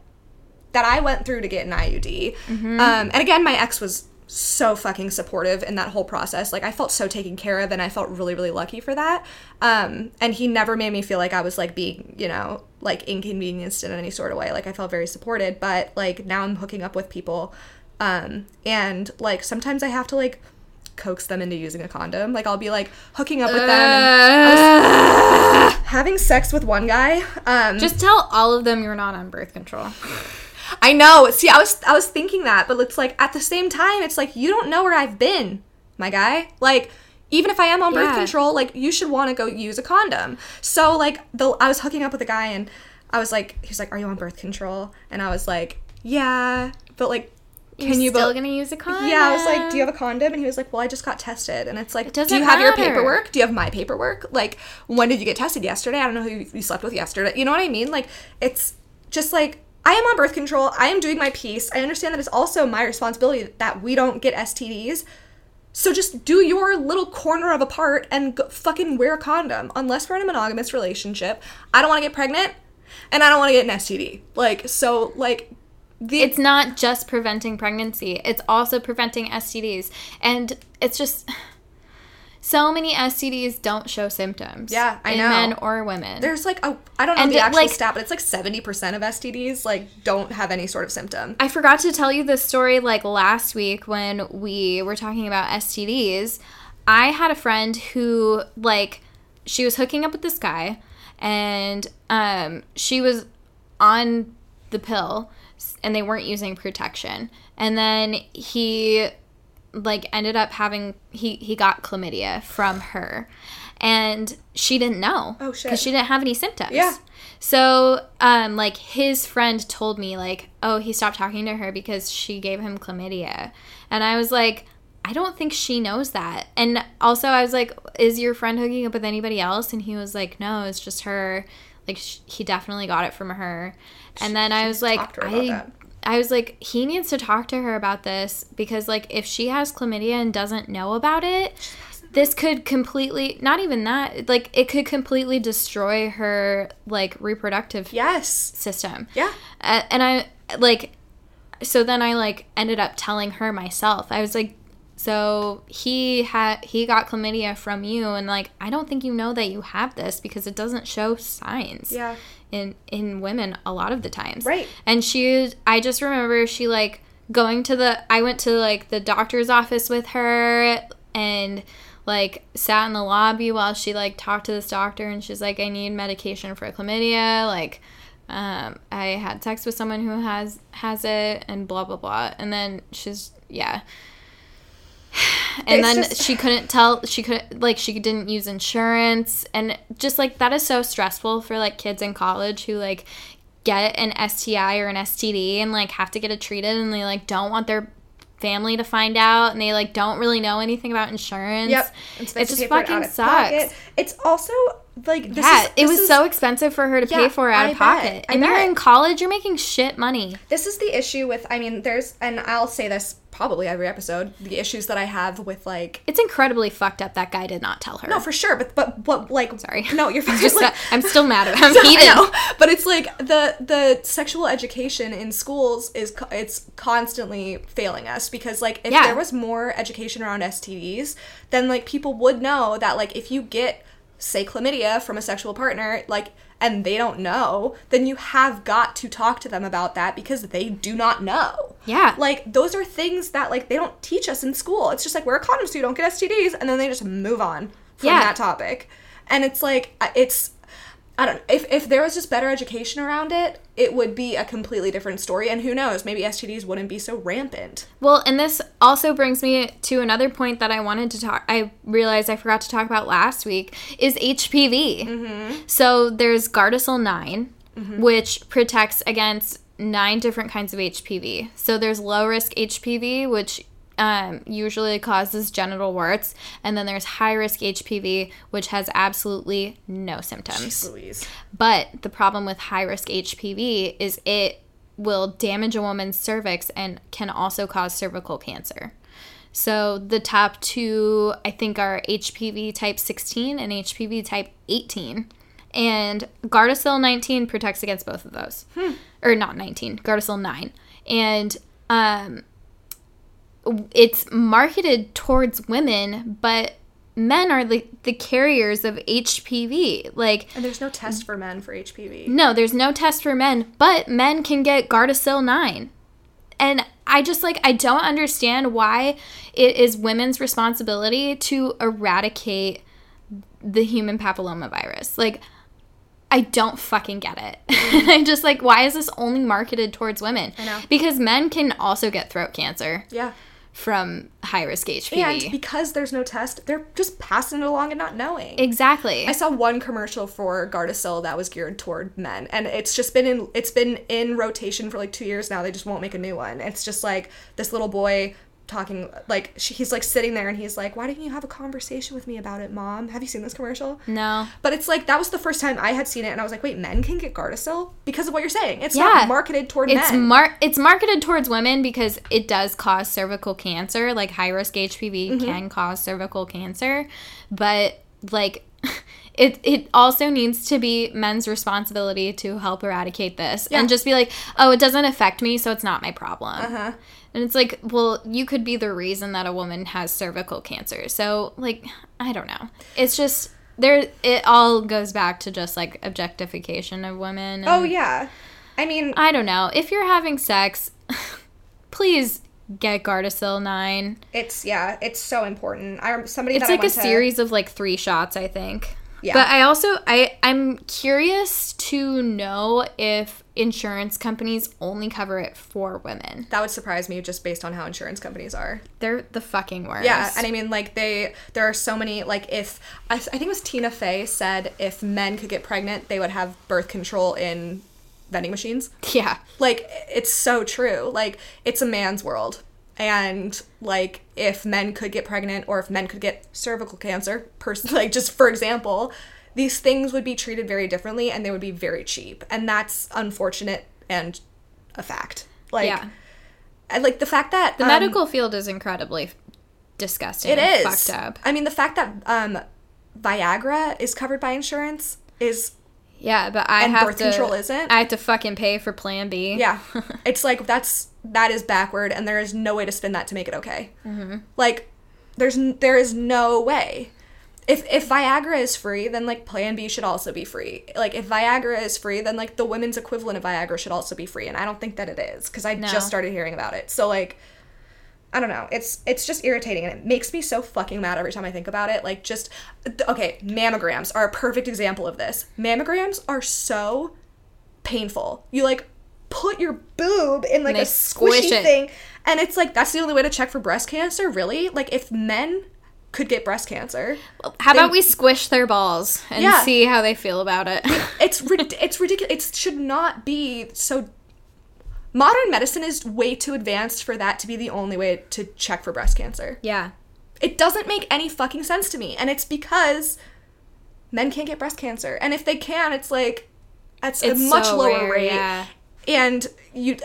that I went through to get an I U D. Mm-hmm. Um, and again, my ex was so fucking supportive in that whole process. Like, I felt so taken care of, and I felt really, really lucky for that. Um, and he never made me feel like I was, like, being, you know, like, inconvenienced in any sort of way. Like, I felt very supported. But, like, now I'm hooking up with people. Um, and, like, sometimes I have to, like, coax them into using a condom. Like, I'll be, like, hooking up with uh, them. And I was having sex with one guy. Um, Just tell all of them you're not on birth control. I know. See, I was I was thinking that, but it's, like, at the same time, it's, like, you don't know where I've been, my guy. Like, even if I am on yeah. birth control, like, you should want to go use a condom. So, like, the, I was hooking up with a guy, and I was, like, he was, like, are you on birth control? And I was, like, yeah, but, like, Can You're you still bu- gonna use a condom? Yeah, I was like, do you have a condom? And he was like, well, I just got tested. And it's like, it do you have matter. your paperwork? Do you have my paperwork? Like, when did you get tested? Yesterday? I don't know who you slept with yesterday. You know what I mean? Like, it's just like, I am on birth control. I am doing my piece. I understand that it's also my responsibility that we don't get S T Ds. So just do your little corner of a part and go fucking wear a condom. Unless we're in a monogamous relationship. I don't want to get pregnant, and I don't want to get an S T D. Like, so, like, The- it's not just preventing pregnancy. It's also preventing S T Ds. And it's just, So many S T Ds don't show symptoms. Yeah, I in know. In men or women. There's like, oh, I don't know and the it, actual like, stat, but it's like seventy percent of S T Ds, like, don't have any sort of symptom. I forgot to tell you this story, like, last week when we were talking about S T Ds. I had a friend who, like, she was hooking up with this guy, and um, she was on the pill, and they weren't using protection. And then he... like, ended up having, he, he got chlamydia from her. And she didn't know. Oh, shit. Because she didn't have any symptoms. Yeah. So, um, like, his friend told me, like, oh, he stopped talking to her because she gave him chlamydia. And I was like, I don't think she knows that. And also, I was like, is your friend hooking up with anybody else? And he was like, no, it's just her. Like, sh- he definitely got it from her. And she, then I was like, I... that. I was like, he needs to talk to her about this because, like, if she has chlamydia and doesn't know about it, this could completely, not even that, like, it could completely destroy her, like, reproductive yes. system. Yeah. Uh, and I, like, so then I, like, ended up telling her myself. I was like, so he had, he got chlamydia from you, and, like, I don't think you know that you have this because it doesn't show signs. Yeah. in in women a lot of the times. Right. And she, I just remember she, like, going to the, I went to, like, the doctor's office with her and, like, sat in the lobby while she, like, talked to this doctor, and she's like, I need medication for chlamydia, like, um, I had sex with someone who has, has it, and blah, blah, blah. And then she's, yeah. And it's then just... she couldn't tell, she couldn't, like, she didn't use insurance, and just, like, that is so stressful for, like, kids in college who, like, get an S T I or an S T D and, like, have to get it treated, and they, like, don't want their family to find out, and they, like, don't really know anything about insurance. Yep. It's it just fucking it sucks. Pocket. It's also, like, this yeah, is, this it was is, so expensive for her to yeah, pay for it out I of pocket. And you're in college, you're making shit money. This is the issue with, I mean, there's, and I'll say this probably every episode, the issues that I have with, like... It's incredibly fucked up that guy did not tell her. No, for sure, but, but what, like... I'm sorry. No, you're fine. Like, I'm still mad at him. He didn't. But it's, like, the the sexual education in schools is, it's constantly failing us, because, like, if yeah. there was more education around S T Ds, then, like, people would know that, like, if you get... say chlamydia from a sexual partner, like, and they don't know, then you have got to talk to them about that because they do not know. Yeah. Like, those are things that, like, they don't teach us in school. It's just like, wear a condom so you don't get S T Ds, and then they just move on from yeah. that topic. And it's like, it's, I don't know, if, if there was just better education around it, it would be a completely different story, and who knows, maybe S T Ds wouldn't be so rampant. Well, and this also brings me to another point that I wanted to talk, I realized I forgot to talk about last week, is H P V. Mm-hmm. So there's Gardasil nine, mm-hmm. which protects against nine different kinds of H P V. So there's low-risk H P V, which um, usually causes genital warts, and then there's high-risk H P V, which has absolutely no symptoms. Jeez Louise. But the problem with high-risk H P V is it will damage a woman's cervix and can also cause cervical cancer. So the top two, I think, are H P V type sixteen and H P V type eighteen. And Gardasil nineteen protects against both of those. Hmm. Or not nineteen, Gardasil nine. And um, it's marketed towards women, but men are the, the carriers of H P V. Like, and there's no test for men for H P V. No, there's no test for men, but men can get Gardasil nine. And I just, like, I don't understand why it is women's responsibility to eradicate the human papillomavirus. Like, I don't fucking get it. Mm-hmm. I'm just like, why is this only marketed towards women? I know. Because men can also get throat cancer. Yeah. From high-risk H P V. And because there's no test, they're just passing it along and not knowing. Exactly. I saw one commercial for Gardasil that was geared toward men, and it's just been in it's been in rotation for like two years now. They just won't make a new one. It's just like this little boy talking, like, she, he's like sitting there and he's like, why didn't you have a conversation with me about it, Mom? Have you seen this commercial? No. But it's like, that was the first time I had seen it, and I was like, wait, men can get Gardasil? Because of what you're saying. It's yeah. not marketed toward it's men. Mar- it's marketed towards women because it does cause cervical cancer. Like, high-risk H P V mm-hmm. can cause cervical cancer. But, like, it it also needs to be men's responsibility to help eradicate this. Yeah. And just be like, oh, it doesn't affect me, so it's not my problem. Uh-huh. And it's like, well, you could be the reason that a woman has cervical cancer. So, like, I don't know. It's just, there. It all goes back to just, like, objectification of women. And, oh, yeah. I mean, I don't know. If you're having sex, please get Gardasil nine. It's, yeah, it's so important. I somebody It's that like I went a to... series of, like, three shots, I think. Yeah. But I also, I, I'm curious to know if insurance companies only cover it for women. That would surprise me just based on how insurance companies are. They're the fucking worst. Yeah, and I mean, like, they, there are so many, like, if, I, I think it was Tina Fey said if men could get pregnant, they would have birth control in vending machines. Yeah. Like, it's so true. Like, it's a man's world. And, like, if men could get pregnant or if men could get cervical cancer, pers- like, just for example, these things would be treated very differently and they would be very cheap. And that's unfortunate and a fact. Like, yeah. I, like, the fact that... The um, medical field is incredibly disgusting. It is. Fucked up. I mean, the fact that um, Viagra is covered by insurance is... Yeah, but I and have birth to, control isn't. I have to fucking pay for Plan B. Yeah. It's like, that's, that is backward, and there is no way to spin that to make it okay. Mm-hmm. Like, there's, there is no way. If, if Viagra is free, then, like, Plan B should also be free. Like, if Viagra is free, then, like, the women's equivalent of Viagra should also be free, and I don't think that it is, because I no. just started hearing about it. So, like, I don't know. It's, it's just irritating, and it makes me so fucking mad every time I think about it. Like, just... Okay, mammograms are a perfect example of this. Mammograms are so painful. You, like, put your boob in, like, a squishy thing, and it's like, that's the only way to check for breast cancer? Really? Like, if men could get breast cancer... How about we squish their balls and yeah. see how they feel about it? It's it's ridiculous. It should not be so... Modern medicine is way too advanced for that to be the only way to check for breast cancer. Yeah. It doesn't make any fucking sense to me. And it's because men can't get breast cancer. And if they can, it's like, it's a much so lower rare, rate. Yeah. And you,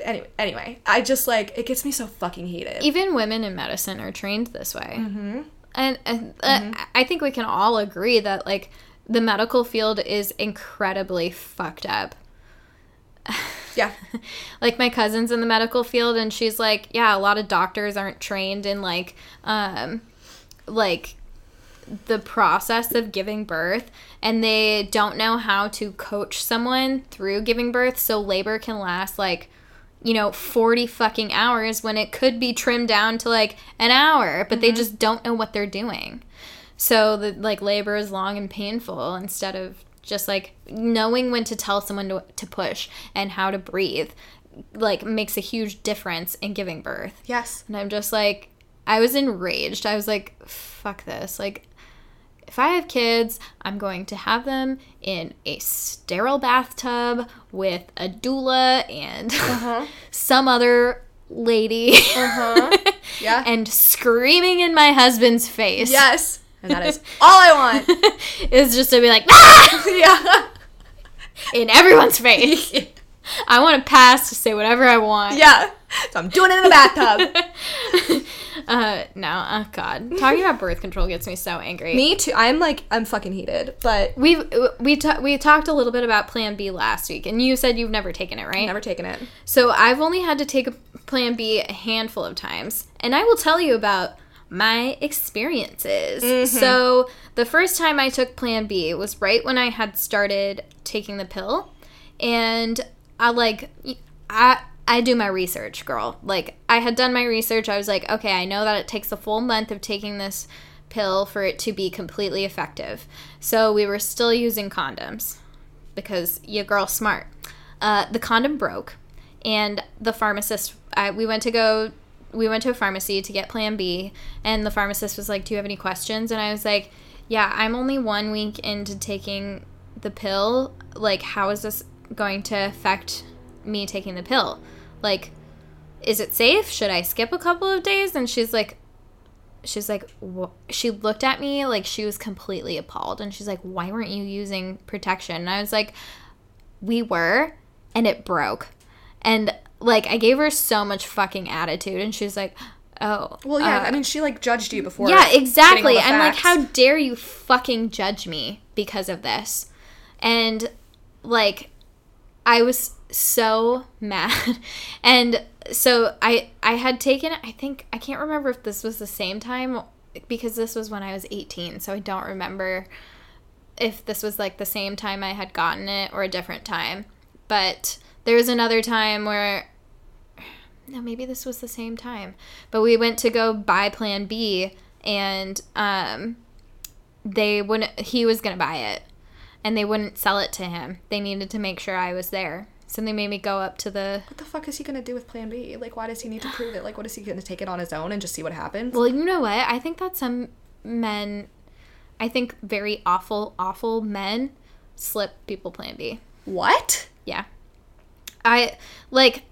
anyway, anyway, I just like, it gets me so fucking heated. Even women in medicine are trained this way. Mm-hmm. And, and mm-hmm. Uh, I think we can all agree that, like, the medical field is incredibly fucked up. Yeah. Like, my cousin's in the medical field, and she's like, yeah, a lot of doctors aren't trained in, like, um, like, the process of giving birth, and they don't know how to coach someone through giving birth, so labor can last, like, you know, forty fucking hours when it could be trimmed down to, like, an hour, but mm-hmm. they just don't know what they're doing. So, the, like, labor is long and painful instead of... Just, like, knowing when to tell someone to, to push and how to breathe, like, makes a huge difference in giving birth. Yes. And I'm just, like, I was enraged. I was like, fuck this. Like, if I have kids, I'm going to have them in a sterile bathtub with a doula and uh-huh. some other lady. Uh-huh. Yeah. And screaming in my husband's face. Yes. And that is all I want. Is just to be like, ah! Yeah. In everyone's face. Yeah. I want to pass to say whatever I want. Yeah. So I'm doing it in the bathtub. uh, no. Oh, God. Talking about birth control gets me so angry. Me too. I'm like, I'm fucking heated. But We've, we ta- we talked a little bit about Plan B last week. And you said you've never taken it, right? Never taken it. So I've only had to take a Plan B a handful of times. And I will tell you about... my experiences. Mm-hmm. So the first time I took Plan B was right when I had started taking the pill, and I like I I do my research, girl. Like, I had done my research. I was like, okay, I know that it takes a full month of taking this pill for it to be completely effective. So we were still using condoms because your girl's smart. Uh, the condom broke, and the pharmacist. I we went to go. We went to a pharmacy to get Plan B, and the pharmacist was like, do you have any questions? And I was like, yeah, I'm only one week into taking the pill. Like, how is this going to affect me taking the pill? Like, is it safe? Should I skip a couple of days? And she's like, she's like, wh-? She looked at me like she was completely appalled. And she's like, why weren't you using protection? And I was like, we were, and it broke. And, like, I gave her so much fucking attitude, and she was like, Oh. Well, yeah. Uh, I mean, she, like, judged you before. Yeah, exactly. I'm like, how dare you fucking judge me because of this? And, like, I was so mad. And so I, I had taken, I think, I can't remember if this was the same time, because this was when I was eighteen, so I don't remember if this was, like, the same time I had gotten it or a different time. But there was another time where... No, maybe this was the same time. But we went to go buy Plan B, and um, they wouldn't. He was going to buy it, and they wouldn't sell it to him. They needed to make sure I was there. So they made me go up to the... What the fuck is he going to do with Plan B? Like, why does he need to prove it? Like, what is he going to take it on his own and just see what happens? Well, you know what? I think that some men, I think very awful, awful men slip people Plan B. What? Yeah. I, like...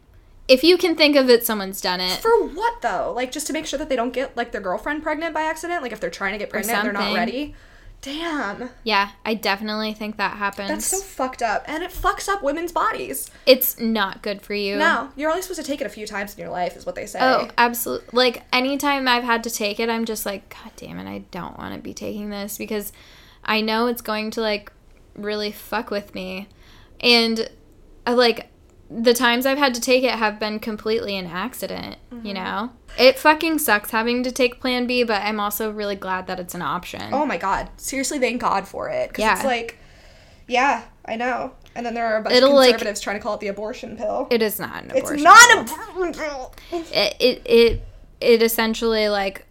If you can think of it, someone's done it. For what, though? Like, just to make sure that they don't get, like, their girlfriend pregnant by accident? Like, if they're trying to get pregnant and they're not ready? Damn. Yeah, I definitely think that happens. That's so fucked up. And it fucks up women's bodies. It's not good for you. No. You're only supposed to take it a few times in your life is what they say. Oh, absolutely. Like, anytime I've had to take it, I'm just like, God damn it, I don't want to be taking this. Because I know it's going to, like, really fuck with me. And, I, like... The times I've had to take it have been completely an accident, mm-hmm. you know? It fucking sucks having to take Plan B, but I'm also really glad that it's an option. Oh, my God. Seriously, thank God for it. Because yeah. it's like, yeah, I know. And then there are a bunch It'll of conservatives like, trying to call it the abortion pill. It is not an abortion It's not pill. an abortion pill. It, it, it, it essentially, like,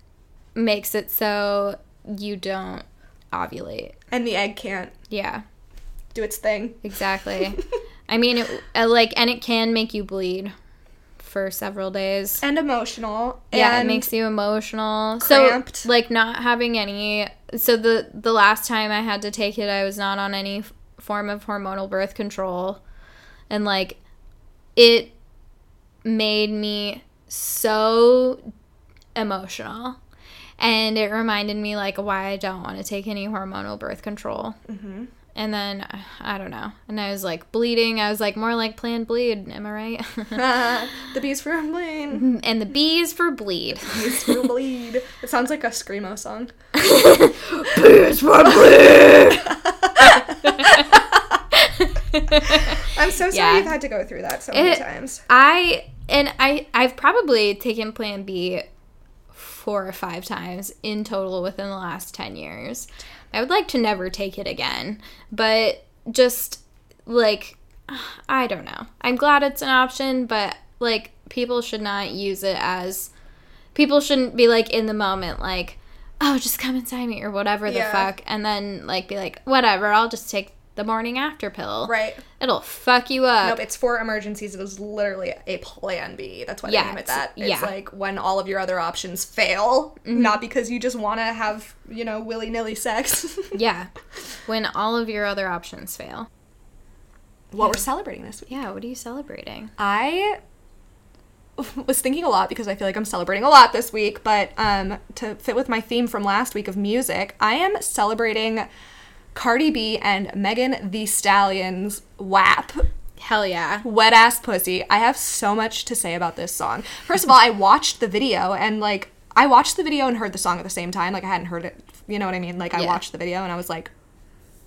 makes it so you don't ovulate. And the egg can't. Yeah. Do its thing. Exactly. I mean, it, uh, like, and it can make you bleed for several days. And emotional. Yeah, and it makes you emotional. Cramped. So, like, not having any... So, the, the last time I had to take it, I was not on any f- form of hormonal birth control. And, like, it made me so emotional. And it reminded me, like, why I don't want to take any hormonal birth control. Mm-hmm. And then, I don't know. And I was, like, bleeding. I was, like, more like planned bleed. Am I right? uh, the B's for bleed. And the B's for bleed. The B's for bleed. It sounds like a Screamo song. B's for bleed! I'm so sorry yeah. you've had to go through that so it, many times. I, and I, I've probably taken Plan B four or five times in total within the last ten years. I would like to never take it again, but just, like, I don't know. I'm glad it's an option, but, like, people should not use it as, people shouldn't be, like, in the moment, like, oh, just come inside me or whatever yeah. the fuck, and then, like, be like, whatever, I'll just take the morning after pill. Right. It'll fuck you up. Nope, it's for emergencies. It was literally a Plan B. That's why yeah, they name it that. It's yeah. like when all of your other options fail, mm-hmm. not because you just want to have, you know, willy-nilly sex. yeah. When all of your other options fail. What yeah. we're celebrating this week. Yeah, what are you celebrating? I was thinking a lot because I feel like I'm celebrating a lot this week, but um, to fit with my theme from last week of music, I am celebrating... Cardi B and Megan Thee Stallion's W A P. Hell yeah. Wet Ass Pussy. I have so much to say about this song. First of all, I watched the video and, like, I watched the video and heard the song at the same time. Like, I hadn't heard it, you know what I mean? Like, yeah. I watched the video and I was like,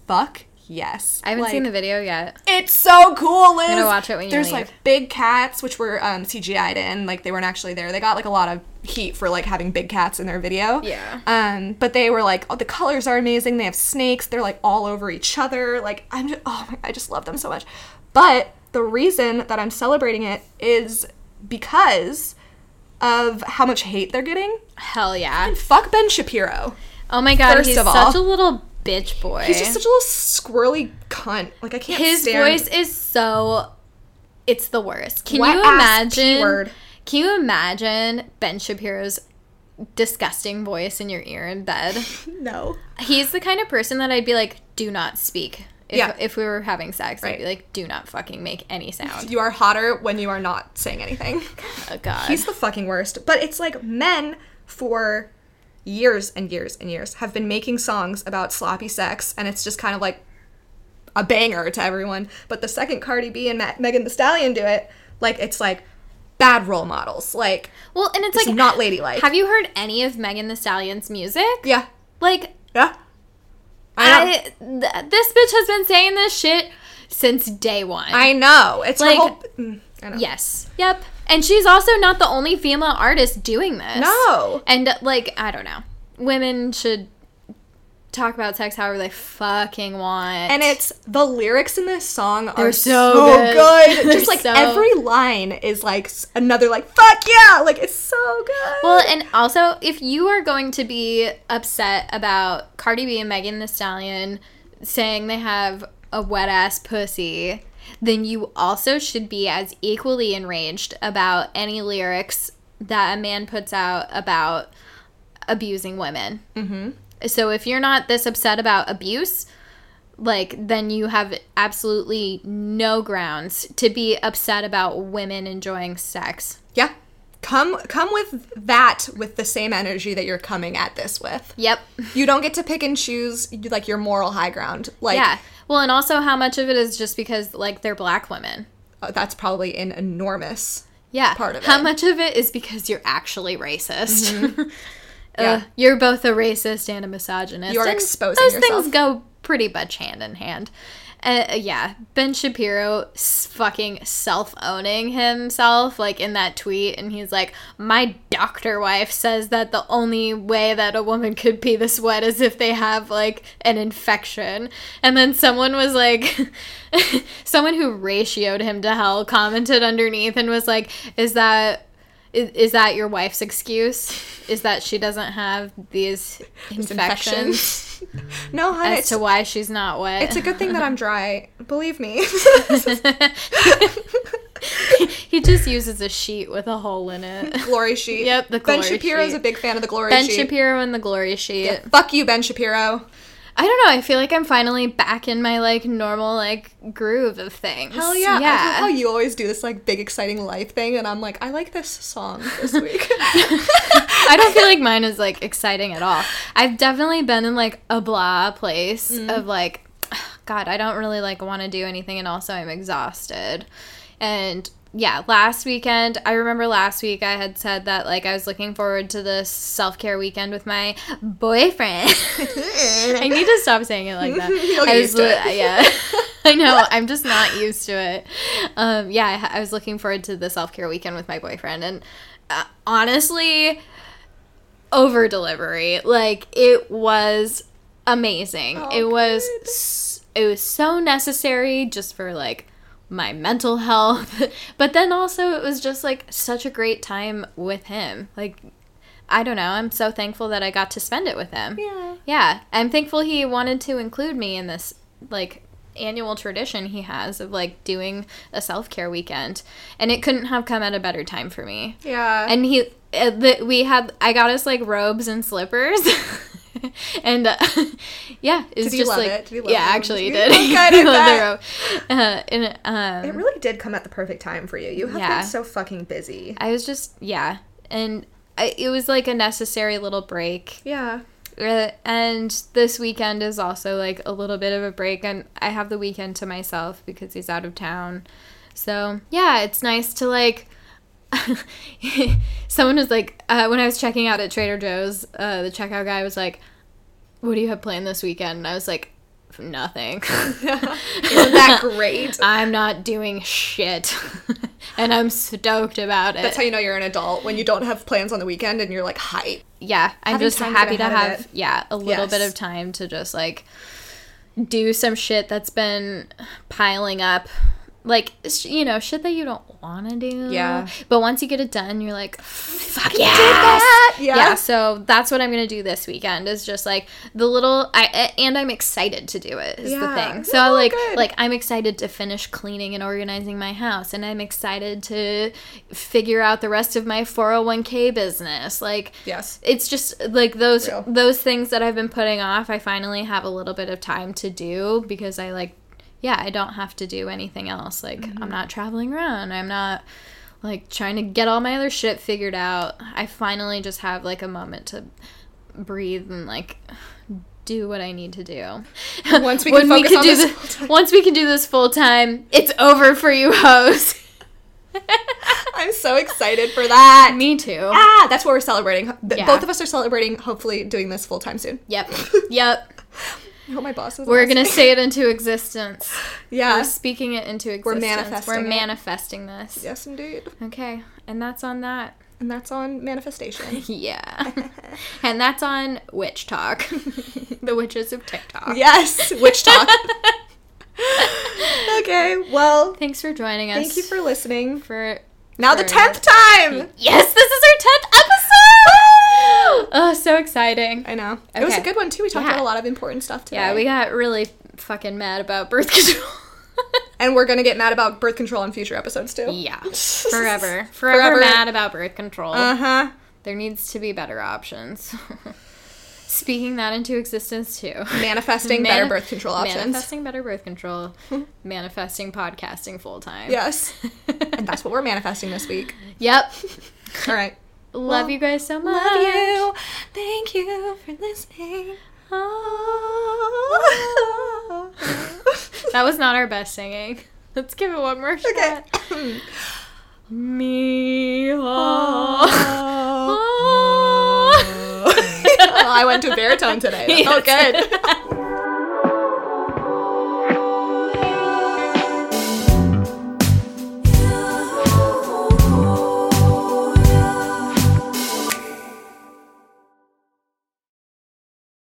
fuck yes. I haven't like, seen the video yet. It's so cool, Liz. I'm gonna watch it when you There's, leave. Like, big cats, which were um, C G I'd in. Like, they weren't actually there. They got, like, a lot of heat for, like, having big cats in their video. Yeah. Um, but they were like, oh, the colors are amazing. They have snakes. They're, like, all over each other. Like, I'm just, oh, my, I just love them so much. But the reason that I'm celebrating it is because of how much hate they're getting. Hell yeah. And fuck Ben Shapiro. Oh, my God. First he's of all. Such a little... bitch boy. He's just such a little squirrely cunt. Like, I can't His stand... His voice is so... It's the worst. Can Wet you imagine... P-word. Can you imagine Ben Shapiro's disgusting voice in your ear in bed? No. He's the kind of person that I'd be like, do not speak. If, yeah. if we were having sex, right. I'd be like, do not fucking make any sound. You are hotter when you are not saying anything. Oh, God. He's the fucking worst. But it's like men for... years and years and years have been making songs about sloppy sex, and it's just kind of like a banger to everyone. But the second Cardi B and Ma- Megan Thee Stallion do it, like, it's like, bad role models. Like, well, and it's, it's like not ladylike. Have you heard any of Megan Thee Stallion's music? Yeah. Like, yeah. I, know. I th- this bitch has been saying this shit since day one. I know. It's like, her whole, mm, I know. Yes. Yep. And she's also not the only female artist doing this. No. And, like, I don't know. Women should talk about sex however they fucking want. And it's, the lyrics in this song They're are so, so good. good. Just, like, so... every line is, like, another, like, fuck yeah! Like, it's so good. Well, and also, if you are going to be upset about Cardi B and Megan Thee Stallion saying they have a wet-ass pussy, then you also should be as equally enraged about any lyrics that a man puts out about abusing women. Mm-hmm. So if you're not this upset about abuse, like, then you have absolutely no grounds to be upset about women enjoying sex. Yeah. Come come with that with the same energy that you're coming at this with. Yep. You don't get to pick and choose, like, your moral high ground. Like, yeah. Well, and also how much of it is just because, like, they're black women. Oh, that's probably an enormous yeah. part of it. How much of it is because you're actually racist. Mm-hmm. Yeah. Uh, you're both a racist and a misogynist. You're exposing yourself. Those things go pretty much hand in hand. Uh, yeah. Ben Shapiro fucking self-owning himself, like, in that tweet. And he's like, my doctor wife says that the only way that a woman could be this wet is if they have, like, an infection. And then someone was like, someone who ratioed him to hell commented underneath and was like, is that... Is, is that your wife's excuse? Is that she doesn't have these infections? No, honey. As to why she's not wet. It's a good thing that I'm dry. Believe me. He just uses a sheet with a hole in it. Glory sheet. Yep, the glory sheet. Ben Shapiro's a big fan of the glory sheet. Ben Shapiro and the glory sheet. Yeah, fuck you, Ben Shapiro. I don't know. I feel like I'm finally back in my, like, normal, like, groove of things. Hell yeah. yeah. I love how you always do this, like, big, exciting life thing, and I'm like, I like this song this week. I don't feel like mine is, like, exciting at all. I've definitely been in, like, a blah place mm. of, like, God, I don't really, like, want to do anything, and also I'm exhausted. And, yeah, last weekend, I remember last week I had said that, like, I was looking forward to this self-care weekend with my boyfriend. I need to stop saying it like that. You'll get I was, used to it. Yeah, I know. I'm just not used to it. Um, yeah, I, I was looking forward to the self-care weekend with my boyfriend, and uh, honestly, over-delivery. Like, it was amazing. Oh, it was s- it was so necessary just for, like, my mental health, but then also it was just, like, such a great time with him. Like, I don't know, I'm so thankful that I got to spend it with him. Yeah. Yeah, I'm thankful he wanted to include me in this, like, annual tradition he has of, like, doing a self-care weekend, and it couldn't have come at a better time for me. Yeah. And he, uh, the, we had, I got us, like, robes and slippers. And uh, yeah, it's just like it? Did you love yeah, it? actually you did. He kind of love the robe. Uh, and, um, it really did come at the perfect time for you. You have yeah. been so fucking busy. I was just yeah, and I, it was like a necessary little break. Yeah. Uh, and this weekend is also like a little bit of a break, and I have the weekend to myself because he's out of town. So yeah, it's nice to like. Someone was like, uh, when I was checking out at Trader Joe's, uh, the checkout guy was like, what do you have planned this weekend? And I was like, nothing. Isn't that great? I'm not doing shit. And I'm stoked about it. That's how you know you're an adult, when you don't have plans on the weekend and you're like hype. Yeah, I'm Having just happy to have yeah a little yes. bit of time to just like do some shit that's been piling up. Like, you know, shit that you don't want to do. Yeah. But once you get it done, you're like, fuck yeah. That. Yeah. Yeah. So that's what I'm going to do this weekend is just, like, the little, I and I'm excited to do it is yeah. the thing. So, oh, like, good. like, I'm excited to finish cleaning and organizing my house. And I'm excited to figure out the rest of my four oh one k business. Like, yes. It's just, like, those Real. those things that I've been putting off, I finally have a little bit of time to do because I, like, yeah, I don't have to do anything else. Like, mm-hmm. I'm not traveling around. I'm not, like, trying to get all my other shit figured out. I finally just have, like, a moment to breathe and, like, do what I need to do. Once we can focus on this full time. Once we can do this full time, it's over for you hoes. I'm so excited for that. Me too. Ah, that's what we're celebrating. Yeah. Both of us are celebrating, hopefully doing this full time soon. Yep. Yep. I hope my boss is We're going to say it into existence. Yeah. We're speaking it into existence. We're manifesting We're manifesting it. this. Yes, indeed. Okay. And that's on that. And that's on manifestation. Yeah. And that's on witch talk. The witches of TikTok. Yes. Witch talk. Okay. Well. Thanks for joining us. Thank you for listening. For now for, the tenth time. Yes. This is our tenth episode. Oh, so exciting. I know. Okay. It was a good one, too. We talked yeah. about a lot of important stuff today. Yeah. We got really fucking mad about birth control. And we're going to get mad about birth control in future episodes, too. Yeah. Forever. Forever, Forever. mad about birth control. Uh-huh. There needs to be better options. Speaking that into existence, too. Manifesting Mani- better birth control options. Manifesting better birth control. Manifesting podcasting full-time. Yes. And that's what we're manifesting this week. Yep. All right. Love well, you guys so much. Love you. Thank you for listening. Oh. That was not our best singing. Let's give it one more shot. Okay. Me. Oh. Oh. Oh, I went to baritone today. That's yes. All good.